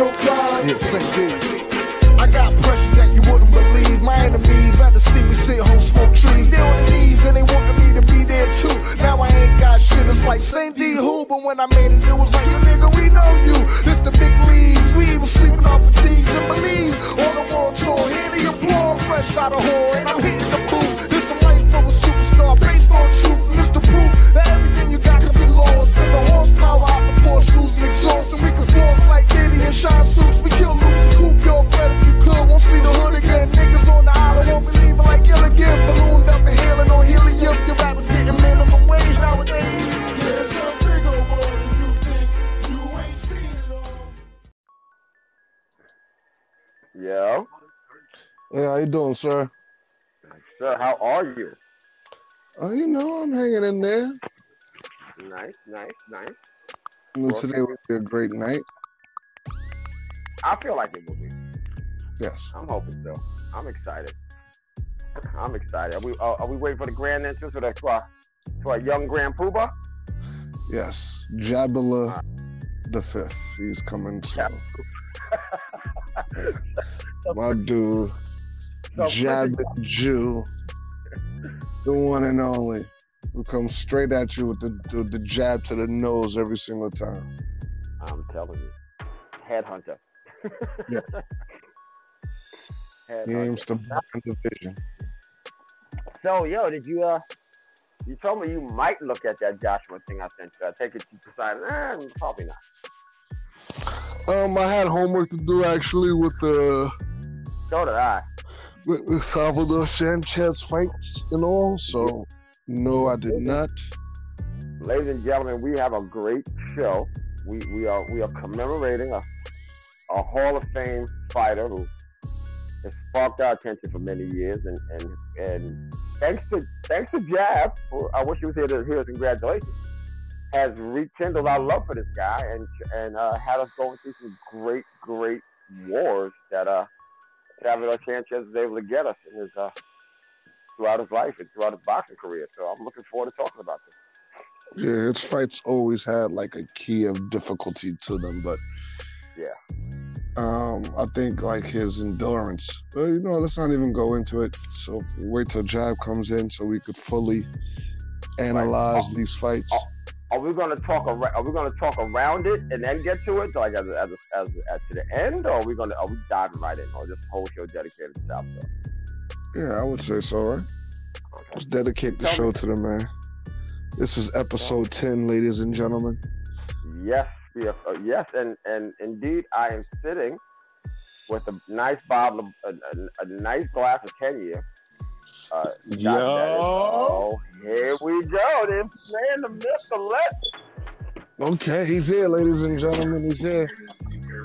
Yeah, same thing. I got pressures that you wouldn't believe. My enemies rather see me sit home, smoke trees. They on the knees and they wanted me to be there too. Now I ain't got shit, it's like same D who. But when I made it, it was like, you nigga, we know you. This the big leagues, we even sleeping off fatigues and believe. On the world tour, here to applaud, fresh out of hole, and I'm hitting the booth. This a life of a superstar, based on truth, and it's the proof that everything you got could be lost. And the horsepower out the Porsche, losing exhaust, and we can floss like Diddy and shine suits. We kill losers, coop your bread if you could. Won't see the hood again. Niggas on the island won't believe it like ill again. Ballooned up and healing on helium. Your rappers getting minimum wage nowadays. Yeah, it's a bigger world than you think. You ain't seen it all. Yeah. Hey, how you doing, sir? Sir, how are you? Oh, you know, I'm hanging in there. Nice, nice, nice. Well, today would be a great night. I feel like it will be. Yes. I'm hoping so. I'm excited. I'm excited. Are we waiting for the grand entrance for our young Grand Poobah? Yes. Jabala the Fifth. He's coming to. My dude. Jab the Jew. The one and only. Who comes straight at you with the jab to the nose every single time. I'm telling you. Headhunter. Yeah. He aims to block the division. So, yo, did you? You told me you might look at that Joshua thing I sent you. I take it you decided, probably not. I had homework to do actually with the. So did I. With Salvador Sanchez fights and all, so no, I did not. Ladies and gentlemen, we have a great show. We are commemorating a Hall of Fame fighter who has sparked our attention for many years, and thanks to Jab, who I wish he was here to hear his congratulations, has rekindled our love for this guy and had us going through some great wars that Salvador Sanchez was able to get us in his throughout his life and throughout his boxing career. So I'm looking forward to talking about this. Yeah, his fights always had like a key of difficulty to them, but I think like his endurance. But you know, let's not even go into it. So wait till Jab comes in so we could fully analyze these fights. Are we going to talk? Are we going to talk around it and then get to it, like as to the end, or are we going to? Are we diving right in, or just the whole show dedicated to South? Yeah, I would say so. Right? Okay. Let's dedicate the show to the man. This is episode 10, ladies and gentlemen. Yes, and indeed, I am sitting with a nice bottle, a nice glass of 10-year. Yo. Oh, here we go. They're playing the Mr. Let. Okay, he's here, ladies and gentlemen. He's here.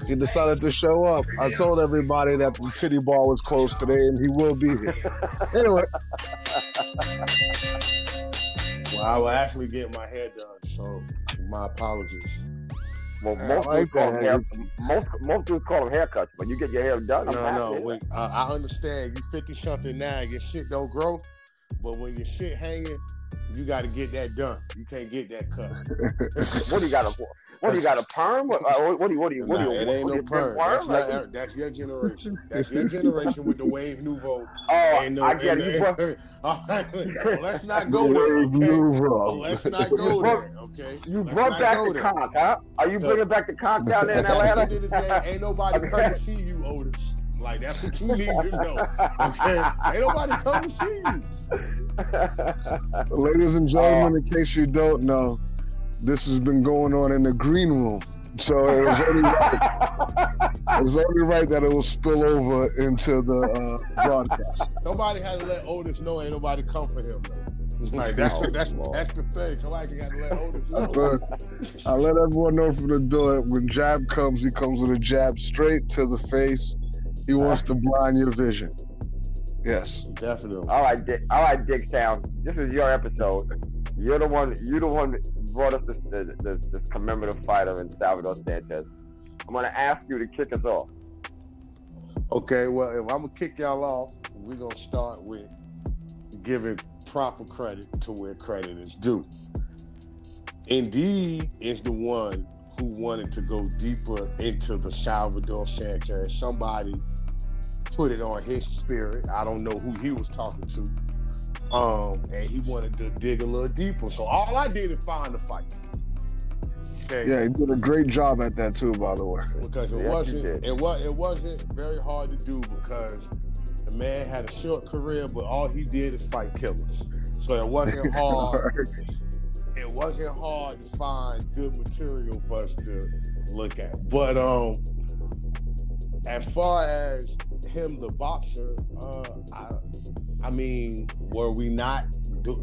He decided to show up. I told everybody that the city bar was closed today, and he will be here. Anyway. Well, I will actually get my hair done, so my apologies. Well, most people call them haircuts, but you get your hair done. No, wait. I understand. You 50-something now, your shit don't grow. But when your shit hanging, you got to get that done. You can't get that cut. What do you got, a perm? What do you, it ain't no perm. That's your generation. That's your generation with the Wave Nouveau. Oh, I get it. All right. Well, let's not go there. Okay. You brought back the conch, huh? Are you bringing back the conch down there in Atlanta? Ain't nobody coming to see you, Otis. Like, that's what you need to know. Okay? Ain't nobody coming to see you. Ladies and gentlemen, in case you don't know, this has been going on in the green room. So it was only right. It was only right that it will spill over into the broadcast. Nobody had to let Otis know ain't nobody come for him, though. Like, that's the thing. Somebody got to let Otis know. I let everyone know from the door, when Jab comes, he comes with a jab straight to the face. He wants to blind your vision. Yes, definitely. All right, Dick Town. This is your episode. You're the one that brought us this commemorative fighter in Salvador Sanchez. I'm gonna ask you to kick us off. Okay. Well, if I'm gonna kick y'all off, we're gonna start with giving proper credit to where credit is due. Indeed is the one who wanted to go deeper into the Salvador Sanchez. Somebody put it on his spirit. I don't know who he was talking to. And he wanted to dig a little deeper. So all I did is find the fight. Okay. Yeah, he did a great job at that too, by the way. Because it wasn't very hard to do, because the man had a short career, but all he did is fight killers. So it wasn't hard. It wasn't hard to find good material for us to look at. But as far as him, the boxer, I mean, were we not?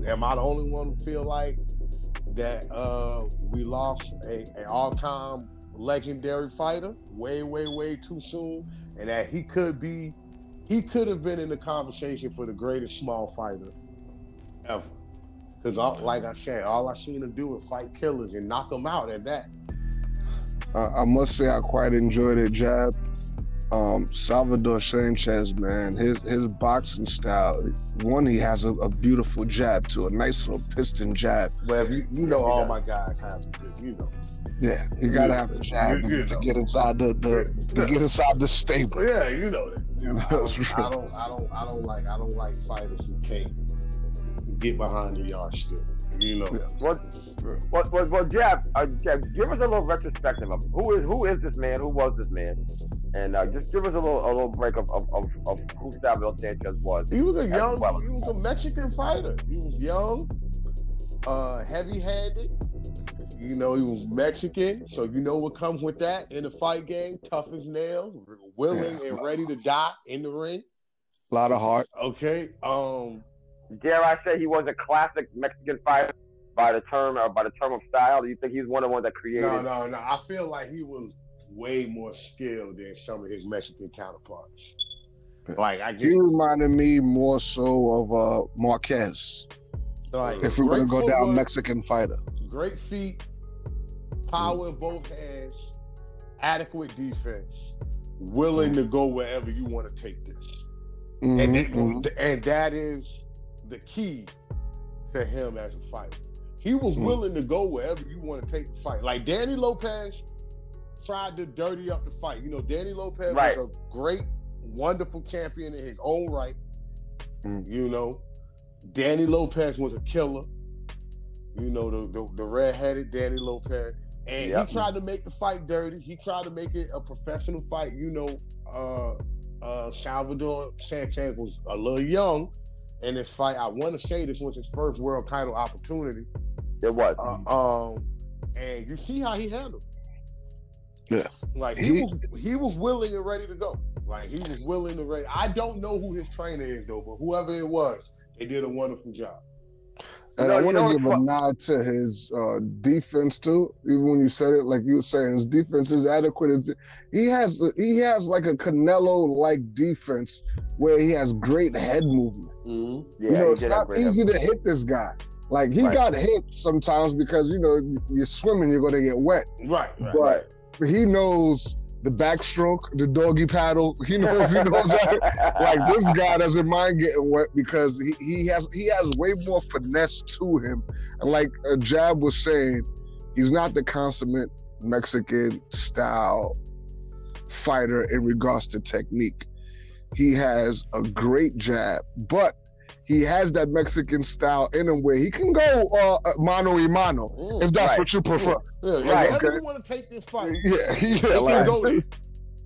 Am I the only one who feel like that we lost an all-time legendary fighter way, way, way too soon, and that he could have been in the conversation for the greatest small fighter ever? Because, like I said, all I seen him do is fight killers and knock them out at that. I must say I quite enjoyed it, Jab. Salvador Sanchez, man, his boxing style. One, he has a beautiful jab too, a nice little piston jab. Well, you know, all my guys have to, you know. Yeah, you gotta have the jab to get inside the stable. Yeah, you know that. You know, I don't like fighters who can't get behind the yard still. You know. Well, Jeff, give us a little retrospective of who is this man, who was this man, and just give us a little break of who Salvador Sanchez was. He was a young, well, he was a Mexican fighter. He was young, heavy-handed. You know, he was Mexican, so you know what comes with that in the fight game: tough as nails, willing and ready to die in the ring. A lot of heart. Okay. Dare I say he was a classic Mexican fighter by the term of style? Do you think he's one of the ones that created? No. I feel like he was way more skilled than some of his Mexican counterparts. Like he reminded me more so of Marquez. Like, if we're gonna go down Mexican fighter, great feet, power in both hands, adequate defense, willing to go wherever you want to take this, and that is the key to him as a fighter. He was willing to go wherever you want to take the fight. Like Danny Lopez tried to dirty up the fight. You know, Danny Lopez was a great, wonderful champion in his own right. You know, Danny Lopez was a killer. You know, the red-headed Danny Lopez. And he tried to make the fight dirty. He tried to make it a professional fight. You know, Salvador Sanchez was a little young in this fight. I want to say this was his first world title opportunity. It was. And you see how he handled it. Yeah. Like, he was willing and ready to go. Like, he was willing and ready. I don't know who his trainer is, though, but whoever it was, they did a wonderful job. And I want to give a nod to his defense, too. Even when you said it, like you were saying, his defense is adequate. He has like a Canelo-like defense where he has great head movement. Mm-hmm. Yeah, you know, it's not easy to hit this guy. Like, he got hit sometimes because, you know, you're swimming, you're going to get wet. Right. But he knows the backstroke, the doggy paddle. He knows that. Like, this guy doesn't mind getting wet because he has way more finesse to him. And like Jab was saying, he's not the consummate Mexican style fighter in regards to technique. He has a great jab, but he has that Mexican style in him where he can go mano a mano, if that's what you prefer. Yeah, right. Wherever you want to take this fight. Yeah, he can go there.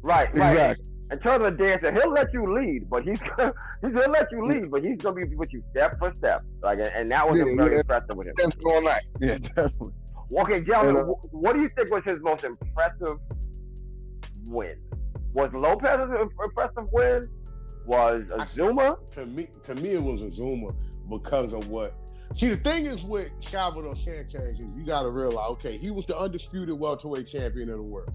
Right, exactly. In terms of dancing, he'll let you lead, but he's gonna be with you step for step. Like, and that was very impressive with him. That's all night. Yeah, definitely. Okay, gentlemen, what do you think was his most impressive win? Was Lopez an impressive win? Was Azumah? To me, it was Azumah because of what? See, the thing is with Salvador Sanchez, you got to realize, okay, he was the undisputed welterweight champion of the world.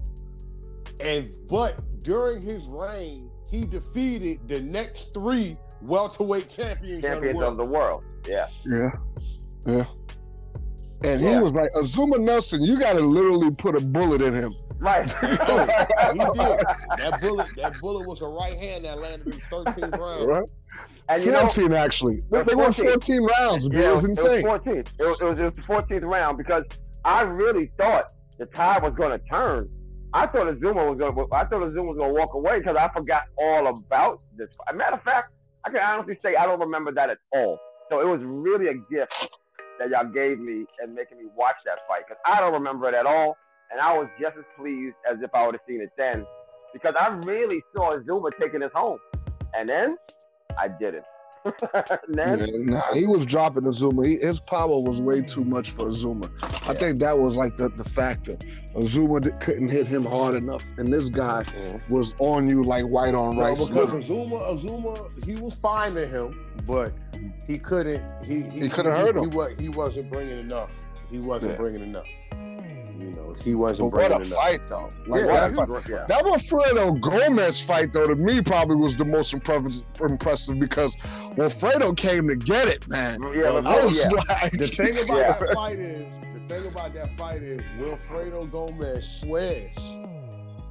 But during his reign, he defeated the next three welterweight champions of the world. Yeah. And he was like, Azumah Nelson, you got to literally put a bullet in him. Right. He did. That bullet was a right hand that landed in 13th round. Right. And 14, you know, actually. They won 14 rounds. Yeah, it was insane. It was the 14th round because I really thought the tide was going to turn. I thought Azumah was going to. I thought Azumah was going to walk away because I forgot all about this. As a matter of fact, I can honestly say I don't remember that at all. So it was really a gift that y'all gave me and making me watch that fight because I don't remember it at all, and I was just as pleased as if I would have seen it then because I really saw Azumah taking this home, and then I didn't. He was dropping Azumah. His power was way too much for Azumah. I think that was like the factor. Azumah couldn't hit him hard enough, and this guy was on you like white on rice. No, because Azumah, he was fine to him, but he couldn't. He couldn't hurt him. He wasn't bringing enough. He wasn't bringing enough. You know, he wasn't bringing enough. What a fight, though! Like, that Wilfredo Gomez fight, though, to me probably was the most impressive because Wilfredo came to get it, man. Yeah, I was like, the thing about that fight is. The thing about that fight is Wilfredo Gomez swears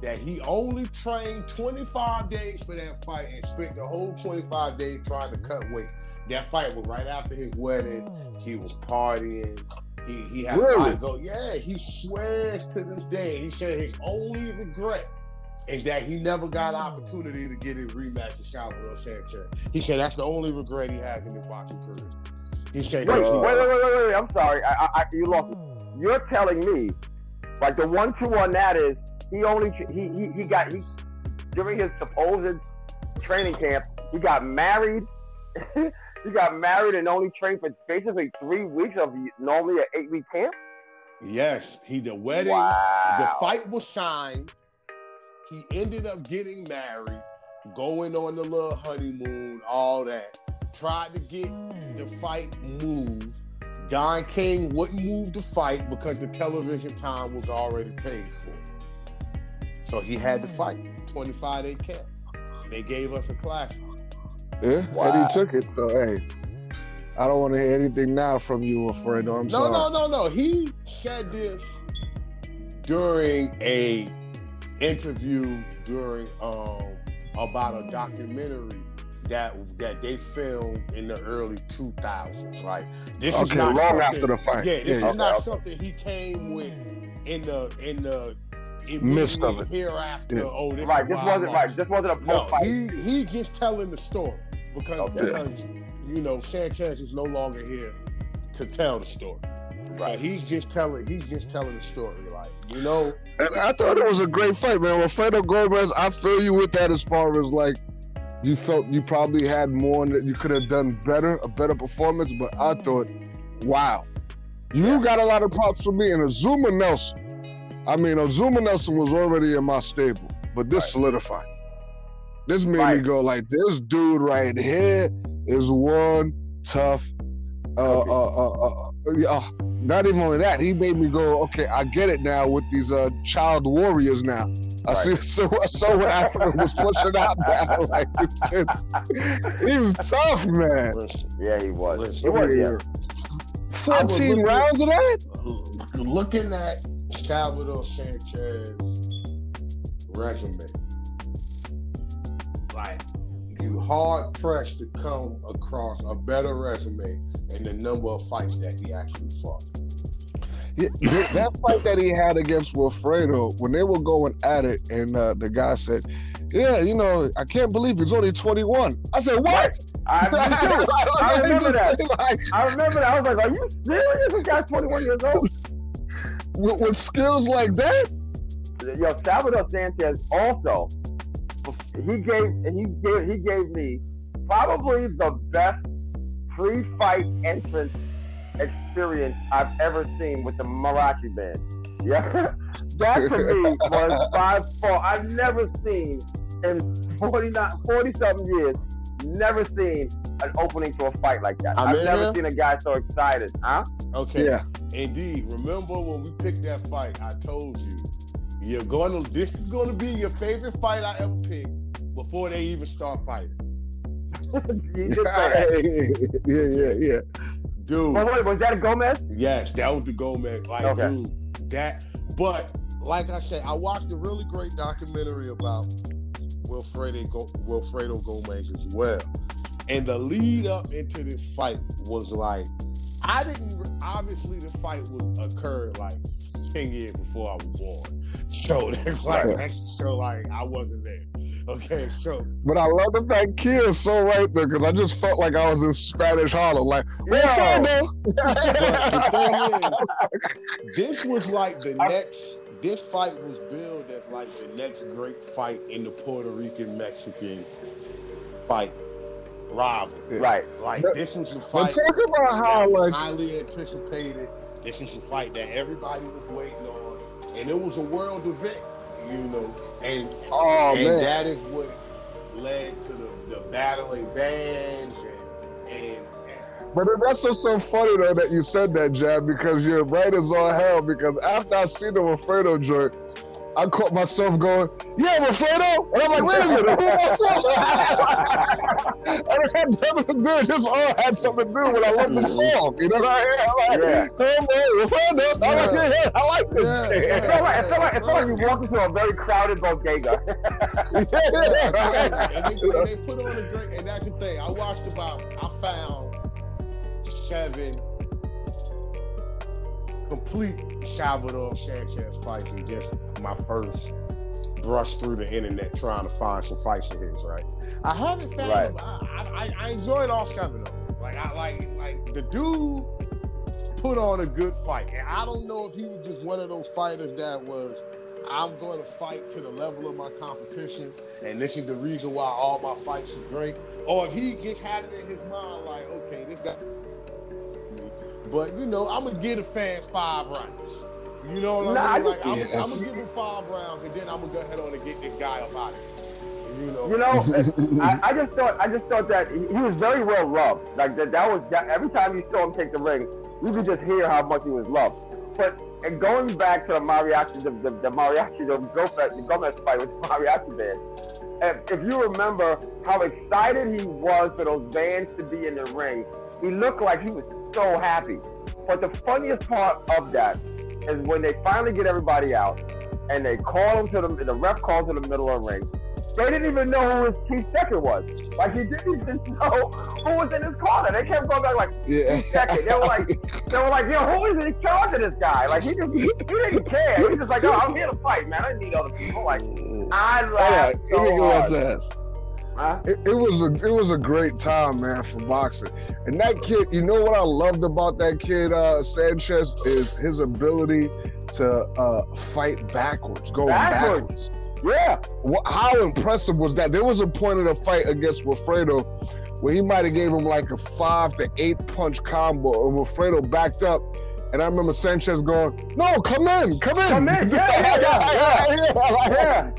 that he only trained 25 days for that fight and spent the whole 25 days trying to cut weight. That fight was right after his wedding. He was partying. He had to go. Yeah, he swears to this day. He said his only regret is that he never got an opportunity to get his rematch with Salvador Sanchez. He said that's the only regret he has in his boxing career. He said, wait. I'm sorry. You lost it. You're telling me, like the 1-2 on that is he during his supposed training camp he got married and only trained for basically 3 weeks of normally an 8-week camp. Yes, the wedding, the fight was signed. He ended up getting married, going on the little honeymoon, all that. Tried to get the fight moved. Don King wouldn't move the fight because the television time was already paid for. So he had the fight. 25-day cap. They gave us a classic. Yeah, Eddie took it. So, hey, I don't want to hear anything now from you, Alfredo. No. He said this during a interview during about a documentary that they filmed in the early 2000s. Like this is not long after the fight. Yeah, this is not something he came with in the midst of it. Hereafter, this wasn't right. This wasn't a post-fight. No, he just telling the story because you know Sanchez is no longer here to tell the story. Right. So he's just telling the story, like, you know. And I thought it was a great fight, man. Wilfredo Gomez, I feel you with that as far as like. You felt you probably had more that you could have done a better performance, but I thought, wow. You got a lot of props for me. And Azumah Nelson was already in my stable, but this solidified. This made me go like, this dude right here is one tough, not even only that, he made me go, okay, I get it now with these child warriors now. I see. So when Africa was pushing out now, like these kids, he was tough, man. Yeah, he was. He was 14 rounds of that? Looking at Salvador Sanchez's resume, like, you hard-pressed to come across a better resume and the number of fights that he actually fought. Yeah, that fight that he had against Wilfredo, when they were going at it, and the guy said, yeah, you know, I can't believe he's only 21. I said, what? I remember that. I was like, are you serious? This guy's 21 years old? with skills like that? Yo, Salvador Sanchez also... He gave me probably the best pre-fight entrance experience I've ever seen with the Marathi band. Yeah, that to me was by far. I've never seen in 40-something years. Never seen an opening to a fight like that. I've never seen a guy so excited. Huh? Okay. Yeah. Indeed. Remember when we picked that fight? I told you. This is going to be your favorite fight I ever picked before they even start fighting. Yeah. Dude. Oh, wait, was that a Gomez? Yes, that was the Gomez. Like, dude, but like I said, I watched a really great documentary about Wilfredo Gomez as well. And the lead up into this fight was like, obviously the fight would occur like 10 years before I was born. So that's like I wasn't there. Okay, so but I love the fact Kia is so right there because I just felt like I was in Spanish Harlem. Like, this was like the next. This fight was billed as like the next great fight in the Puerto Rican Mexican fight rival. Right. Like this was a fight that was highly anticipated. This is a fight that everybody was waiting on, and it was a world event, you know. And that is what led to the battling bands and. But that's just so funny, though, that you said that, Jab, because you're right as all hell, because after I seen the Wilfredo jerk, I caught myself going, yeah, Wilfredo? And I'm like, wait a minute, who was this? And it had nothing to do, this all had something to do when I left the song. You know what I mean? I'm like, Wilfredo? I'm like, yeah, I like this. It's like you walked into a very crowded bodega. And they put on a drink, and that's the thing. I watched about, I found 7 complete Salvador Sanchez fights and just my first brush through the internet trying to find some fights of his, right? I haven't found them, but I enjoyed all 7 of them. Like the dude put on a good fight. And I don't know if he was just one of those fighters that was, I'm going to fight to the level of my competition, and this is the reason why all my fights are great. Or if he just had it in his mind, like, okay, this guy. But, you know, I'm going to give the fans 5 rounds. You know what I mean? Like, I'm going to give them 5 rounds, and then I'm going to go ahead on and get this guy up out of here. You know, I just thought that he was very well loved. Like, that was every time you saw him take the ring, you could just hear how much he was loved. But and going back to the Gomez fight with the mariachi band, if you remember how excited he was for those bands to be in the ring, he looked like he was so happy. But the funniest part of that is when they finally get everybody out and they call him to the ref calls in the middle of the ring, they didn't even know who his chief second was. Like, he didn't even know who was in his corner. They kept going back like, chief second. They were like, yo, who is in charge of this guy? Like, he didn't care. He was just like, yo, I'm here to fight, man. I need other people. Like, I laughed so hard. It was a great time, man, for boxing. And that kid, you know what I loved about that kid, Sanchez, is his ability to fight backwards, going backwards. Yeah. How impressive was that? There was a point of the fight against Wilfredo where he might have gave him like a 5 to 8 punch combo, and Wilfredo backed up. And I remember Sanchez going, "No, come in." Come in. Yeah.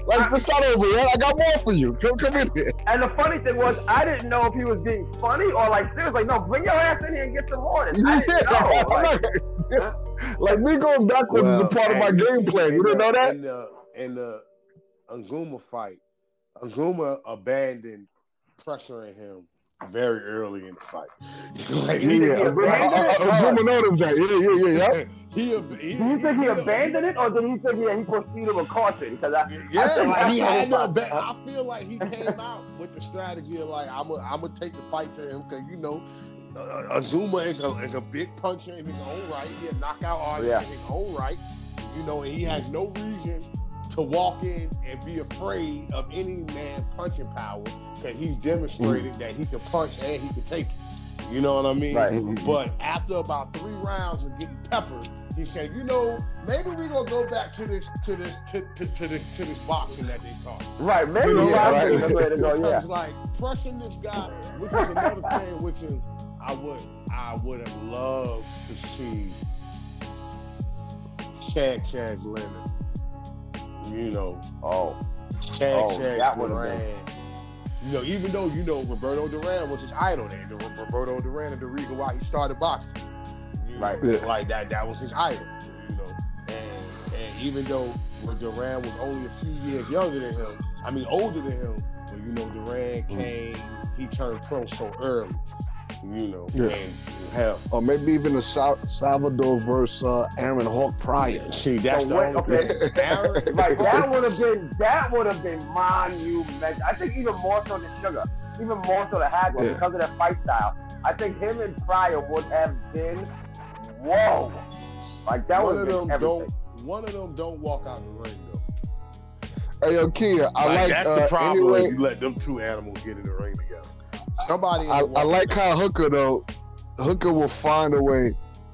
Like, it's not over yet. I got more for you. Come in here. And the funny thing was, I didn't know if he was being funny or like seriously. No, bring your ass in here and get some orders. I didn't know. Like me going backwards is a part of my game plan. You didn't know that? And the Azumah fight, Azumah abandoned pressuring him very early in the fight. Like, Azumah noticed that. Yeah. Do you think he abandoned it, or do you think he proceeded with caution? I feel like he came out with the strategy of like, I'm gonna take the fight to him because you know, Azumah is a big puncher in his own right. He a knockout artist in his own right. You know, and he has no reason to walk in and be afraid of any man punching power because he's demonstrated that he can punch and he can take it. You know what I mean? Right. But after about 3 rounds of getting peppered, he said, you know, maybe we're gonna go back to this boxing that they taught. Right, maybe boxing is the way to go, yeah. Like pressing this guy, which is another thing, which is I would have loved to see Chad Leonard. You know, Sanchez, Duran. You know, even though you know Roberto Duran was his idol, then Roberto Duran is the reason why he started boxing. Like that was his idol. You know, and even though Duran was only a few years older than him, but you know, Duran he turned pro so early. You know, and hell, or maybe even the Salvador versus Aaron Pryor. See, that's Aaron, like that would have been monumental. I think even more so than Sugar, even more so than Hagler because of that fight style. I think him and Pryor would have been, whoa, like that would have been everything. One of them don't walk out the ring, though. Hey, yo, Kia, that's the problem anyway, when you let them two animals get in the ring together. I like how Hooker, though, Hooker will find a way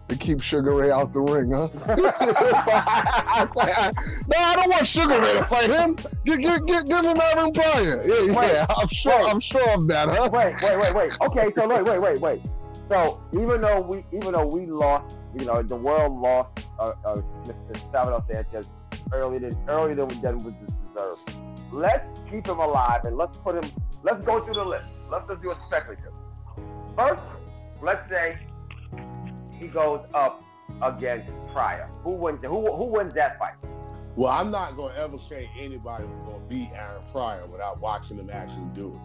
to keep Sugar Ray out the ring, huh? No, I don't want Sugar Ray to fight him. Give him Aaron Pryor. Yeah, I'm sure of that, huh? Wait. Okay, so wait. So even though we lost, you know, the world lost Mr. Salvador Sanchez earlier than was deserved. Let's keep him alive and let's go through the list. Let's just do it speculative. First, let's say he goes up against Pryor. Who wins that fight? Well, I'm not going to ever say anybody was going to beat Aaron Pryor without watching him actually do it.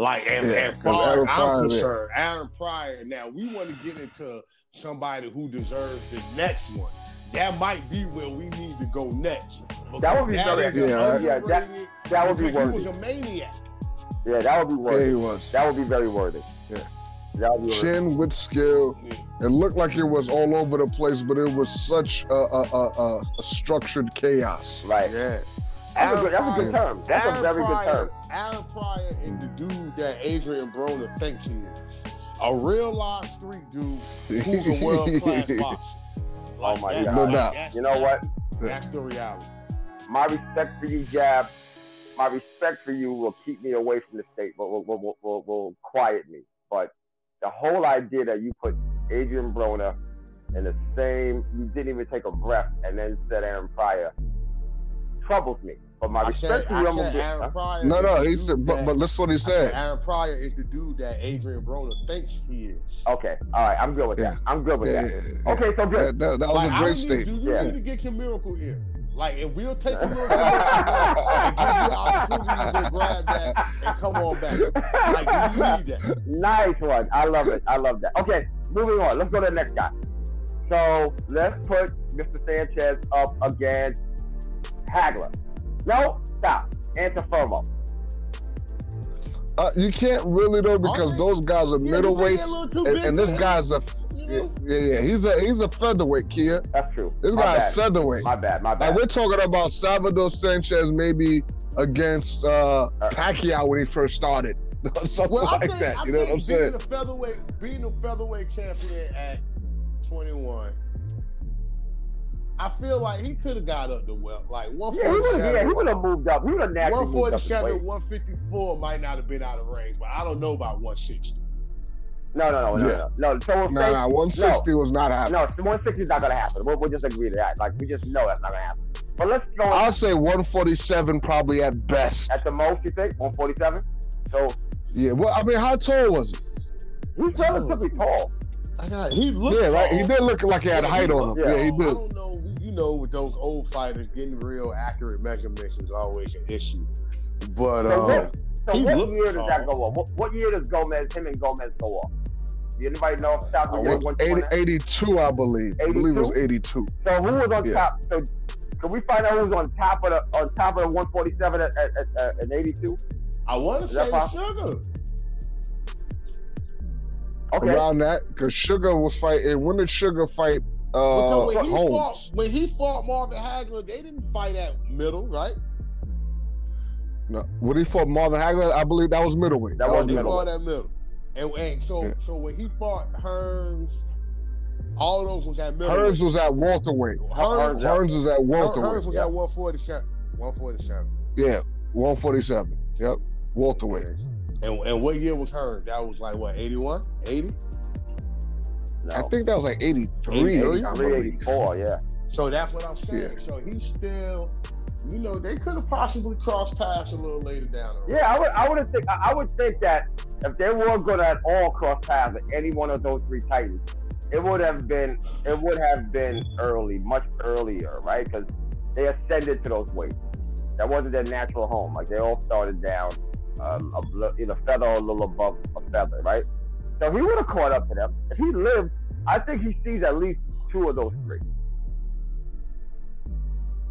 As far as I'm concerned, Aaron Pryor, now we want to get into somebody who deserves the next one. That might be where we need to go next. That would be worthy. Yeah, that would be worthy. He was a maniac. Yeah, that would be worthy. Yeah, he was. That would be very worthy. Yeah. Chin with skill. It looked like it was all over the place, but it was such a structured chaos. Right. Yeah. That's a good term. That's a very good term. Aaron Pryor and the dude that Adrian Broner thinks he is. A real live street dude who's a world-class boxer. Like, oh, my God. No doubt. You know what? That's the reality. My respect for you, Jab. My respect for you will keep me away from the state, but will quiet me. But the whole idea that you put Adrian Broner in the same, you didn't even take a breath, and then said Aaron Pryor, troubles me. But my respect for you, I'm gonna get. No, he said, but that's what he said. Aaron Pryor is the dude that Adrian Broner thinks he is. Okay, all right, I'm good with that. I'm good with that. Yeah, okay, so good. That was a great statement. You need to get your miracle ear. Like, if we'll take a little time and give you the opportunity to grab that and come on back. Like, you need that. Nice one. I love it. I love that. Okay, moving on. Let's go to the next guy. So, let's put Mr. Sanchez up against Hagler. No, stop. Antifermo. You can't really, though, because those guys are middleweights, and this guy's a... Yeah. He's a featherweight, Kia. That's true. This guy's featherweight. My bad. Like, we're talking about Salvador Sanchez maybe against Pacquiao when he first started. Something like that. You know what I'm saying? Being a featherweight champion at 21, I feel like he could have got up to like 147. He would have moved up. He would have naturally moved up. 147, 154 might not have been out of range, but I don't know about 160. No. So we'll say, 160 was not happening. No, 160 is not going to happen. We'll just agree to that. Like, we just know that's not going to happen. But let's go. I'll say 147 probably at best. At the most, you think? 147? So. Yeah, well, I mean, how tall was he? He's relatively tall. He looked tall. Yeah, right? He did look like he had height on him. Yeah, he did. I don't know. You know, with those old fighters, getting real accurate measurements is always an issue. But, so what year does that go up? What year does him and Gomez go up? Did anybody know if South Korea won 82, I believe. 82? I believe it was 82. So who was on top? So can we find out who's on top of the 147 at 82? I want to say Sugar. Okay. Around that, because Sugar was fighting. When did Sugar fight? When he fought Marvin Hagler, they didn't fight at middle, right? No, when he fought Marvin Hagler, I believe that was middleweight. That was middleweight. That middle. And so when he fought Hearns, all those was at middleweight. Hearns was at welterweight. Hearns was at welterweight. Hearns was at 147. 147. Yeah, 147. Yep, welterweight. And what year was Hearns? That was like what, 81, 80? No. I think that was like 83. 83, 84, yeah. So that's what I'm saying. Yeah. So he's still... You know, they could have possibly crossed paths a little later down the road. Yeah, I would think that if they were going to at all cross paths with any one of those three titans, it would have been early, much earlier, right? Because they ascended to those weights. That wasn't their natural home. Like, they all started down either feather or a little above a feather, right? So he would have caught up to them. If he lived, I think he sees at least two of those three.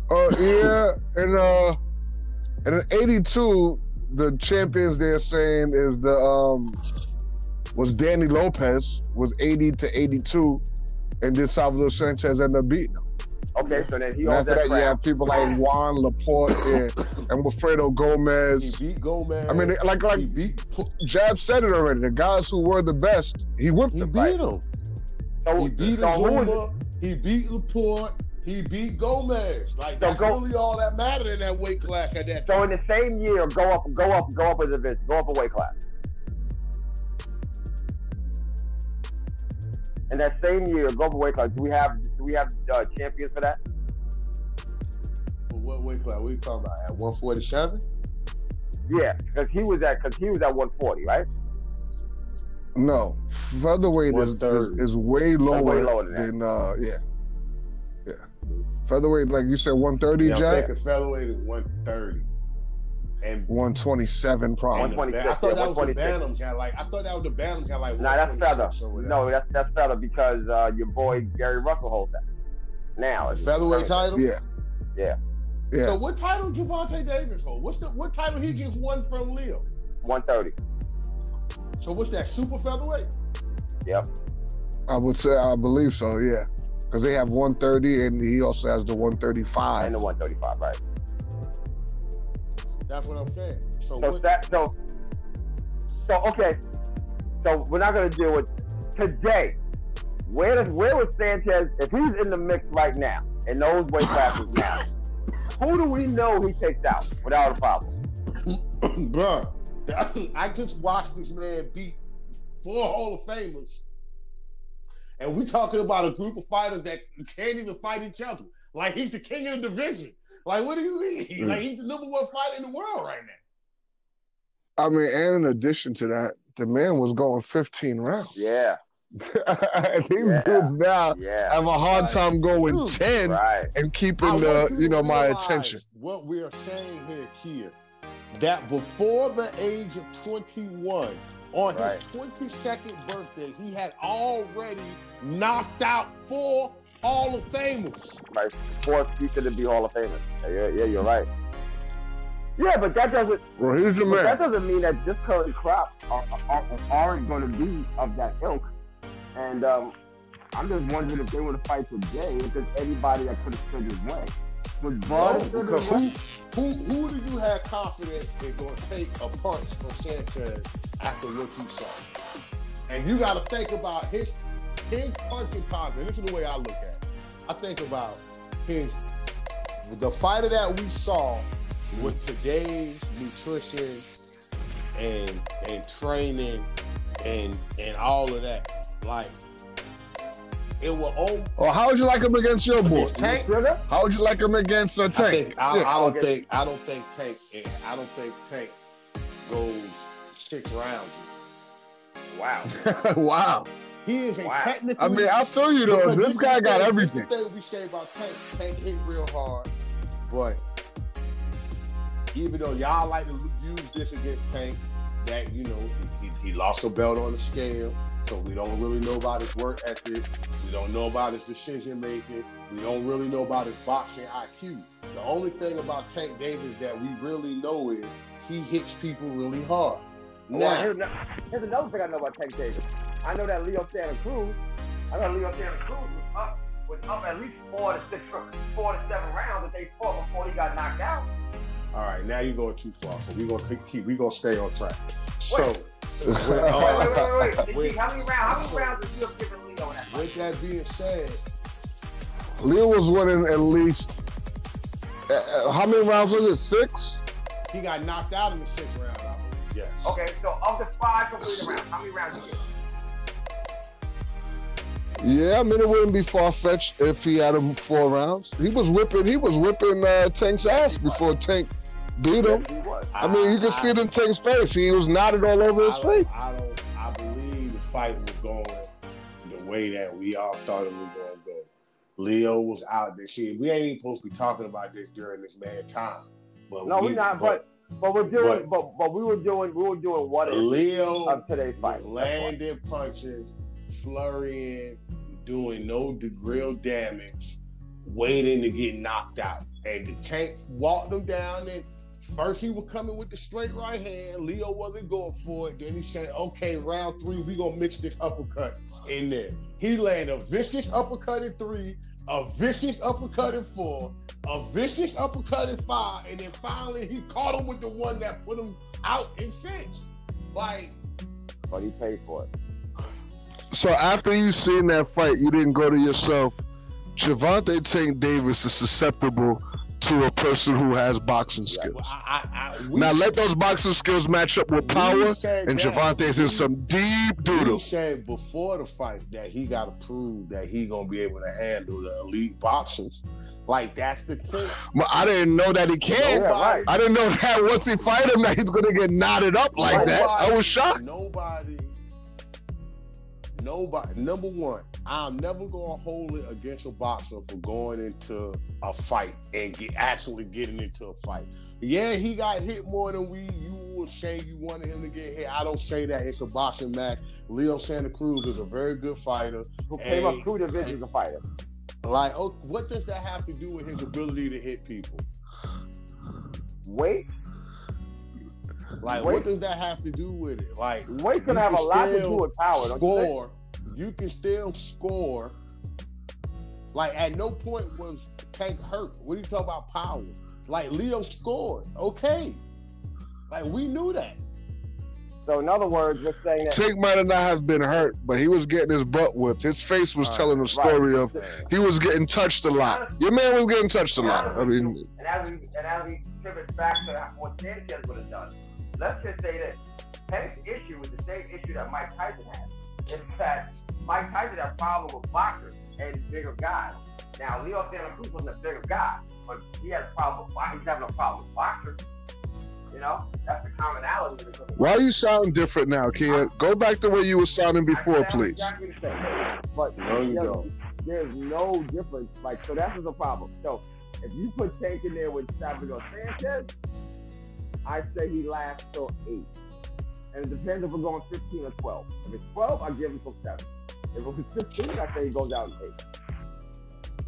And in 82, the champions they're saying is the was Danny Lopez was 80 to 82, and then Salvador Sanchez ended up beating him. Okay, so then he owns that. You have people like Juan Laporte and Wilfredo Gomez. He beat Gomez. I mean, Jab said it already. The guys who were the best, he whipped them. He beat Azumah. He beat Laporte. He beat Gomez. Like, that's really all that mattered in that weight class at that time. So in the same year, go up as a division, go up a weight class. In that same year, go up a weight class. Do we have champions for that? Well, what weight class? What are you talking about? At 147? Yeah, because he was at 140, right? No, featherweight is way lower than yeah. Featherweight, like you said, 130, Jack? I think featherweight is 130. And 127 probably. 126, I thought that was the Bantam guy. Like, I thought that was the Bantam guy. Like, nah, that's feather. No, that's feather because your boy Gary Russell holds that. Now. The featherweight title? Yeah. So what title Gervonta Davis hold? What title he just won from Leo? 130. So what's that, super featherweight? Yep. I believe so, yeah. Because they have 130, and he also has the 135. And the 135, right? That's what I'm saying. So we're not going to deal with today. Where was Sanchez if he's in the mix right now in those weight classes now? Who do we know he takes out without a problem? Bruh, I just watched this man beat 4 Hall of Famers. And we're talking about a group of fighters that can't even fight each other. Like, he's the king of the division. Like, what do you mean? Like, he's the #1 fighter in the world right now. I mean, and in addition to that, the man was going 15 rounds. Yeah. These dudes now have a hard time going 10 and keeping my attention. What we are saying here, Kia, that before the age of 21, on his 22nd birthday, he had already knocked out 4 Hall of Famers. Like, 4 future to be Hall of Famers. Yeah, you're right. Yeah, but that doesn't. Well, here's your man. That doesn't mean that this current crop aren't going to be of that ilk. And I'm just wondering if they were to fight today, if there's anybody that could have stood his way. Who do you have confidence is going to take a punch from Sanchez after what you saw? And you got to think about his punching power. This is the way I look at it. I think about the fighter that we saw with today's nutrition and training and all of that. Like, it will own. Or how would you like him against your boy? Tank? How would you like him against a Tank? I don't think Tank goes 6 rounds. Wow. Wow. He is a technical. I mean, I feel you though. This guy got everything. The thing we say about Tank. Tank hit real hard, but even though y'all like to use this against Tank, that he lost a belt on the scale. So we don't really know about his work ethic. We don't know about his decision making. We don't really know about his boxing IQ. The only thing about Tank Davis that we really know is he hits people really hard. Now, here's another thing I know about Tank Davis. I know that Leo Santa Cruz was up at least 4 to 7 rounds that they fought before he got knocked out. All right, now you're going too far. So we're gonna stay on track. So. Wait. How many rounds did you have given Leo that? With that being said, Leo was winning at least. How many rounds was it? 6? He got knocked out in the 6th round, I believe. Yes. Okay, so of the 5 completed rounds, how many rounds did you get? Yeah, I mean it wouldn't be far fetched if he had him 4 rounds. He was whipping Tank's ass before Tank beat him. I mean, you can see it in Tank's face. He was knotted all over his face. I believe the fight was going the way that we all thought it was going to go. Leo was out there. See, we ain't even supposed to be talking about this during this mad time. But no, we're not. But we were doing what Leo of today's fight landed punches, flurrying, doing no real damage, waiting to get knocked out. And the Tank walked him down, and first he was coming with the straight right hand. Leo wasn't going for it. Then he said, okay, round 3, we gonna mix this uppercut in there. He landed a vicious uppercut in 3, a vicious uppercut in four, a vicious uppercut in five, and then finally he caught him with the one that put him out in fence. Like, but he paid for it. So after you seen that fight, you didn't go to yourself, Gervonta Tank Davis is susceptible to a person who has boxing skills. Now let those boxing skills match up with power, and Gervonta's in some deep doodle. He said before the fight that he got to prove that he gonna be able to handle the elite boxers. Like, that's the thing. I didn't know that he can. Nobody, I didn't know that once he fight him that he's gonna get knotted up like nobody, that. I was shocked. Nobody. Number one, I'm never gonna hold it against a boxer for going into a fight and actually getting into a fight. Yeah, he got hit more than you will say you wanted him to get hit. I don't say that. It's a boxing match. Leo Santa Cruz is a very good fighter. Who came up through the division as a fighter. Like, oh, what does that have to do with his ability to hit people? Wait. Like, weight. What does that have to do with it? Like, weight can have a lot to do with power. Score. You can still score. Like, at no point was Tank hurt. What are you talking about power? Like, Leo scored. Okay. Like, we knew that. So, in other words, just saying that Tank might not have been hurt, but he was getting his butt whipped. His face was telling the story of he was getting touched a lot. Your man was getting touched a lot. I mean, and as we pivot back to what Sanchez would have done, let's just say this. Tank's issue is the same issue that Mike Tyson had. It's that Mike Tyson had a problem with boxers and bigger guys. Now, Leo Santa Cruz wasn't a bigger guy, but he had a problem with boxers. He's having a problem with boxers. You know? That's the commonality. Why you sound different now, Kia? Go back to where you were sounding before, please. Exactly the same. But there you go. There's no difference. Like, so that's the problem. So, if you put Tank in there with Salvador Sanchez, I say he lasts till 8. And it depends if we're going 15 or 12. If it's 12, I give him till 7. If it's 15, I say he goes down to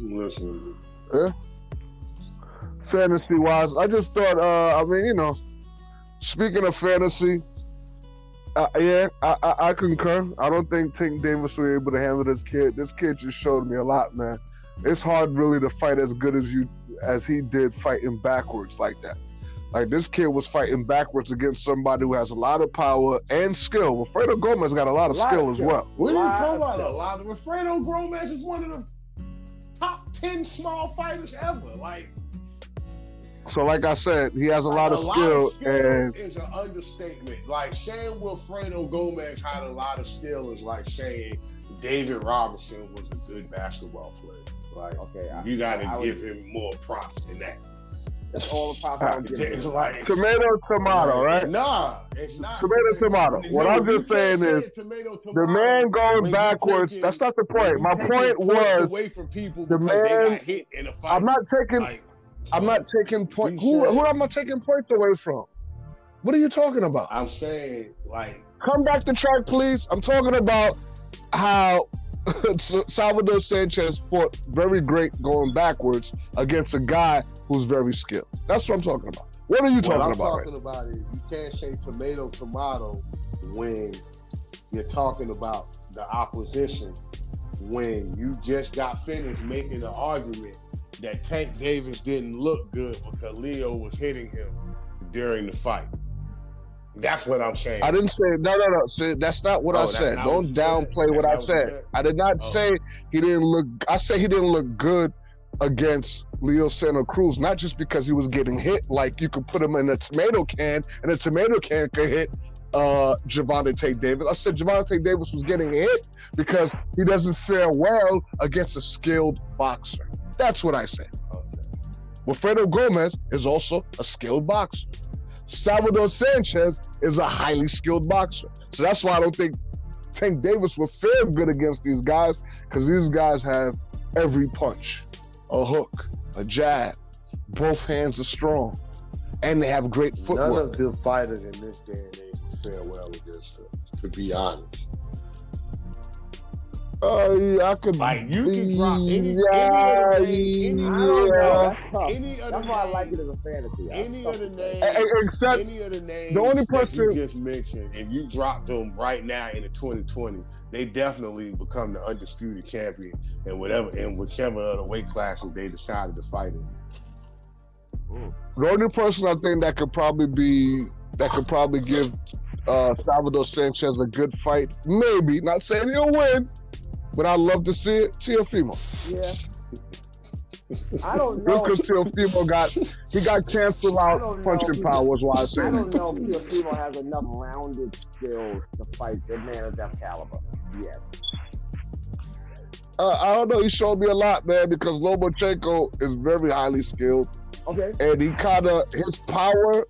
8. Listen. Yeah. Fantasy-wise, I just thought, speaking of fantasy, I concur. I don't think Tank Davis will be able to handle this kid. This kid just showed me a lot, man. It's hard really to fight as good as he did fighting backwards like that. Like, this kid was fighting backwards against somebody who has a lot of power and skill. Wilfredo Gomez got a lot of skill as well. What are you talking about? A lot of Wilfredo Gomez is one of the top 10 small fighters ever. Like, so, like I said, he has a lot of skill. And is an understatement. Like, saying Wilfredo Gomez had a lot of skill is like saying David Robinson was a good basketball player. Like, okay, you got to give him more props than that. That's all the props I'm giving. Like, tomato, right? Nah, it's not. Tomato. What I'm just saying is, the man going backwards, that's not the point. My point was, the man, I'm not taking points. Who am I taking points away from? What are you talking about? I'm saying, like, come back to track, please. I'm talking about how Salvador Sanchez fought very great going backwards against a guy who's very skilled. That's what I'm talking about. What are you talking about? What I'm talking about is you can't say tomato when you're talking about the opposition, when you just got finished making the argument that Tank Davis didn't look good because Leo was hitting him during the fight. That's what I'm saying. I didn't say no. See, that's not what I said. Don't downplay what I said. I did not say he didn't look. I said he didn't look good against Leo Santa Cruz, not just because he was getting hit. Like, you could put him in a tomato can, and a tomato can could hit Gervonta Davis. I said Gervonta Davis was getting hit because he doesn't fare well against a skilled boxer. That's what I said. Okay. Wilfredo Gomez is also a skilled boxer. Salvador Sanchez is a highly skilled boxer. So that's why I don't think Tank Davis will fare good against these guys, because these guys have every punch, a hook, a jab. Both hands are strong. And they have great footwork. None of the fighters in this day and age will fare well against them, to be honest. I could. Like you can drop any other name. That's why I like it as a fantasy. Any other name, except any other name. The only person you just mentioned, if you drop them right now in the 2020, they definitely become the undisputed champion and whatever and whichever other weight classes they decided to fight in. The only person I think that could probably be give Salvador Sanchez a good fight, maybe. Not saying he'll win. But I love to see it, Teófimo. Yeah, I don't know. Just because Teófimo got canceled out punching power was why I say that. I don't know if Teófimo has enough rounded skills to fight a man of that caliber. Yes. I don't know. He showed me a lot, man, because Lomachenko is very highly skilled. Okay. And he kind of his power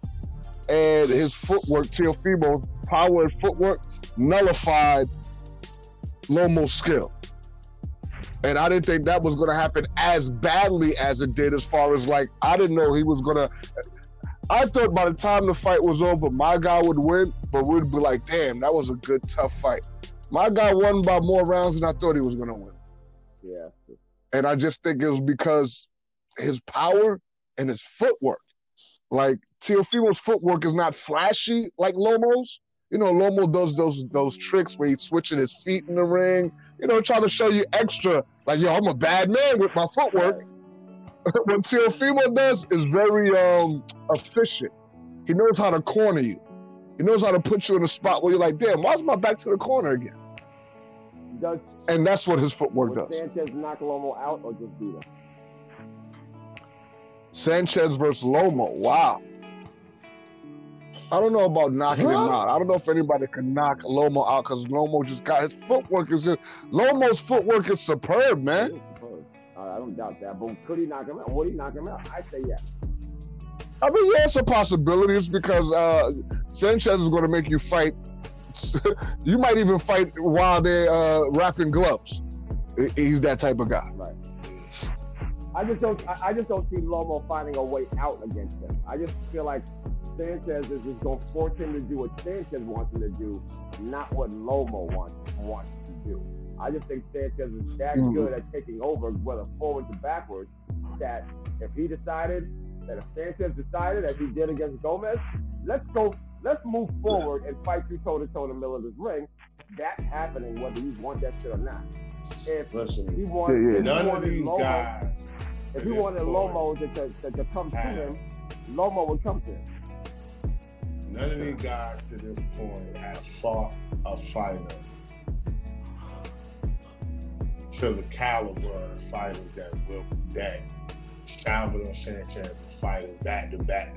and his footwork, Teófimo's power and footwork nullified Lomo's skill. And I didn't think that was going to happen as badly as it did, as far as like, I didn't know he was going to. I thought by the time the fight was over, my guy would win, but we'd be like, damn, that was a good, tough fight. My guy won by more rounds than I thought he was going to win. Yeah. And I just think it was because his power and his footwork. Like, Teófimo's footwork is not flashy like Lomo's. You know, Lomo does those tricks where he's switching his feet in the ring, you know, trying to show you extra, like, yo, I'm a bad man with my footwork. What Teófimo does is very efficient. He knows how to corner you. He knows how to put you in a spot where you're like, damn, why's my back to the corner again? And that's what his footwork does. Would Sanchez knock Lomo out or just beat him? Sanchez versus Lomo, wow. I don't know about knocking him out. I don't know if anybody can knock Lomo out because Lomo just got his footwork. Lomo's footwork is superb, man. Superb. I don't doubt that. But could he knock him out? Would he knock him out? I say yes. I mean, yeah, it's a possibility. It's because Sanchez is going to make you fight. You might even fight while they're wrapping gloves. He's that type of guy. Right. I just don't see Lomo finding a way out against him. I just feel like Sanchez is just going to force him to do what Sanchez wants him to do, not what Lomo wants to do. I just think Sanchez is that good at taking over, whether forwards or backwards, that if he decided, that if Sanchez decided, as he did against Gomez, let's move forward and fight you toe-to-toe in the middle of this ring, that's happening whether you want that shit or not. If he wanted Lomo, if he wanted Lomo to come to him, Lomo would come to him. None of these guys to this point have fought a fighter to the caliber of fighters that Salvador Sanchez was fighting back to back.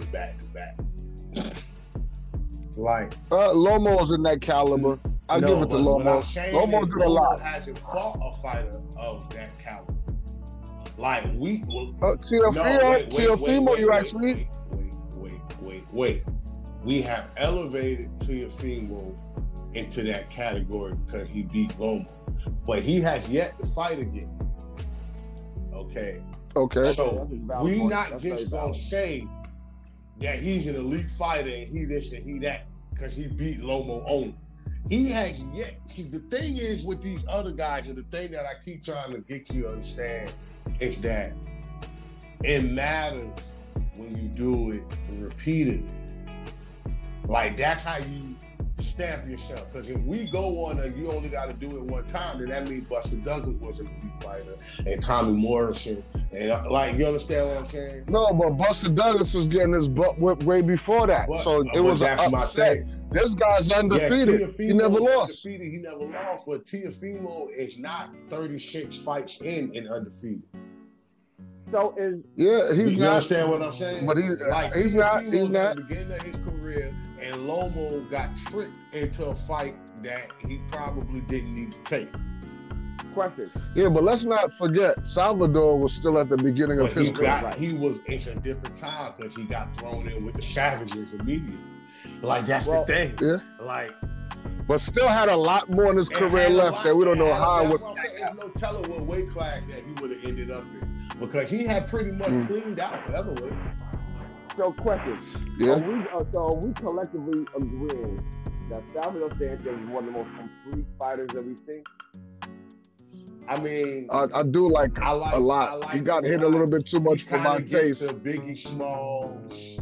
Like Lomo's in that caliber. Give it to Lomo. Lomo did a lot. Lomo hasn't fought a fighter of that caliber. Like we. Teófimo, you actually. Wait. We have elevated Teófimo into that category because he beat Lomo. But he has yet to fight again. Okay. So we're not just going to say that he's an elite fighter and he this and he that because he beat Lomo only. He has yet. See, the thing is with these other guys, and the thing that I keep trying to get you to understand is that it matters when you do it repeatedly. Like, that's how you stamp yourself. Because if we go on and you only got to do it one time, then that means Buster Douglas was an elite fighter and Tommy Morrison. And like, you understand what I'm saying? No, but Buster Douglas was getting his butt whipped way before that. So it was an upset. This guy's undefeated. Yeah, he never lost. But Teófimo is not 36 fights in and undefeated. So is... Yeah, he's not... You understand what I'm saying? But he's not. At the beginning of his career, and Lomo got tricked into a fight that he probably didn't need to take. Question. Yeah, but let's not forget, Salvador was still at the beginning of his career. It's a different time because he got thrown in with the Savages immediately. Like, that's the thing. Yeah. Like... But still had a lot more in his career left that we don't know how it would. There's no telling what weight class that he would have ended up in because he had pretty much cleaned out featherweight. So, question. Yeah. So we collectively agreeing that Salvador Sanchez is one of the most complete fighters that we see? I mean, I do like a lot. Like, he got hit a little bit too much for my taste. Biggie Smalls,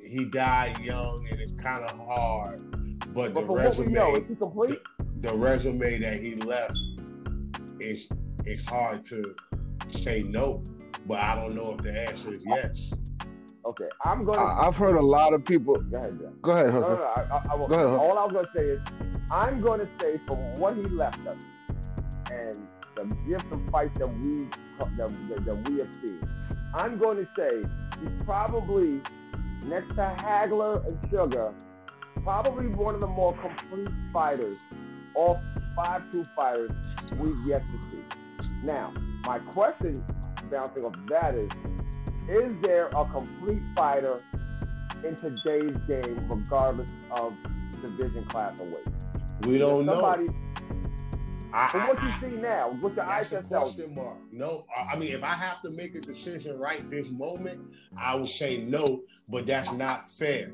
he died young, and it's kind of hard. But the resume, what we know, is he complete? The resume that he left, it's hard to say no. But I don't know if the answer is yes. Okay, I'm going. I've heard a lot of people. Go ahead. Jeff. Go ahead. Go ahead. All I was going to say is, I'm going to say for what he left us and the different fights that we have seen, I'm going to say he's probably next to Hagler and Sugar, probably one of the more complete fighters, all 5-2 fighters we've yet to see. Now, my question bouncing off that is there a complete fighter in today's game, regardless of division, class, or weight? We don't know. But what you see now, what your eyes are telling you. No, I mean, if I have to make a decision right this moment, I would say no, but that's not fair.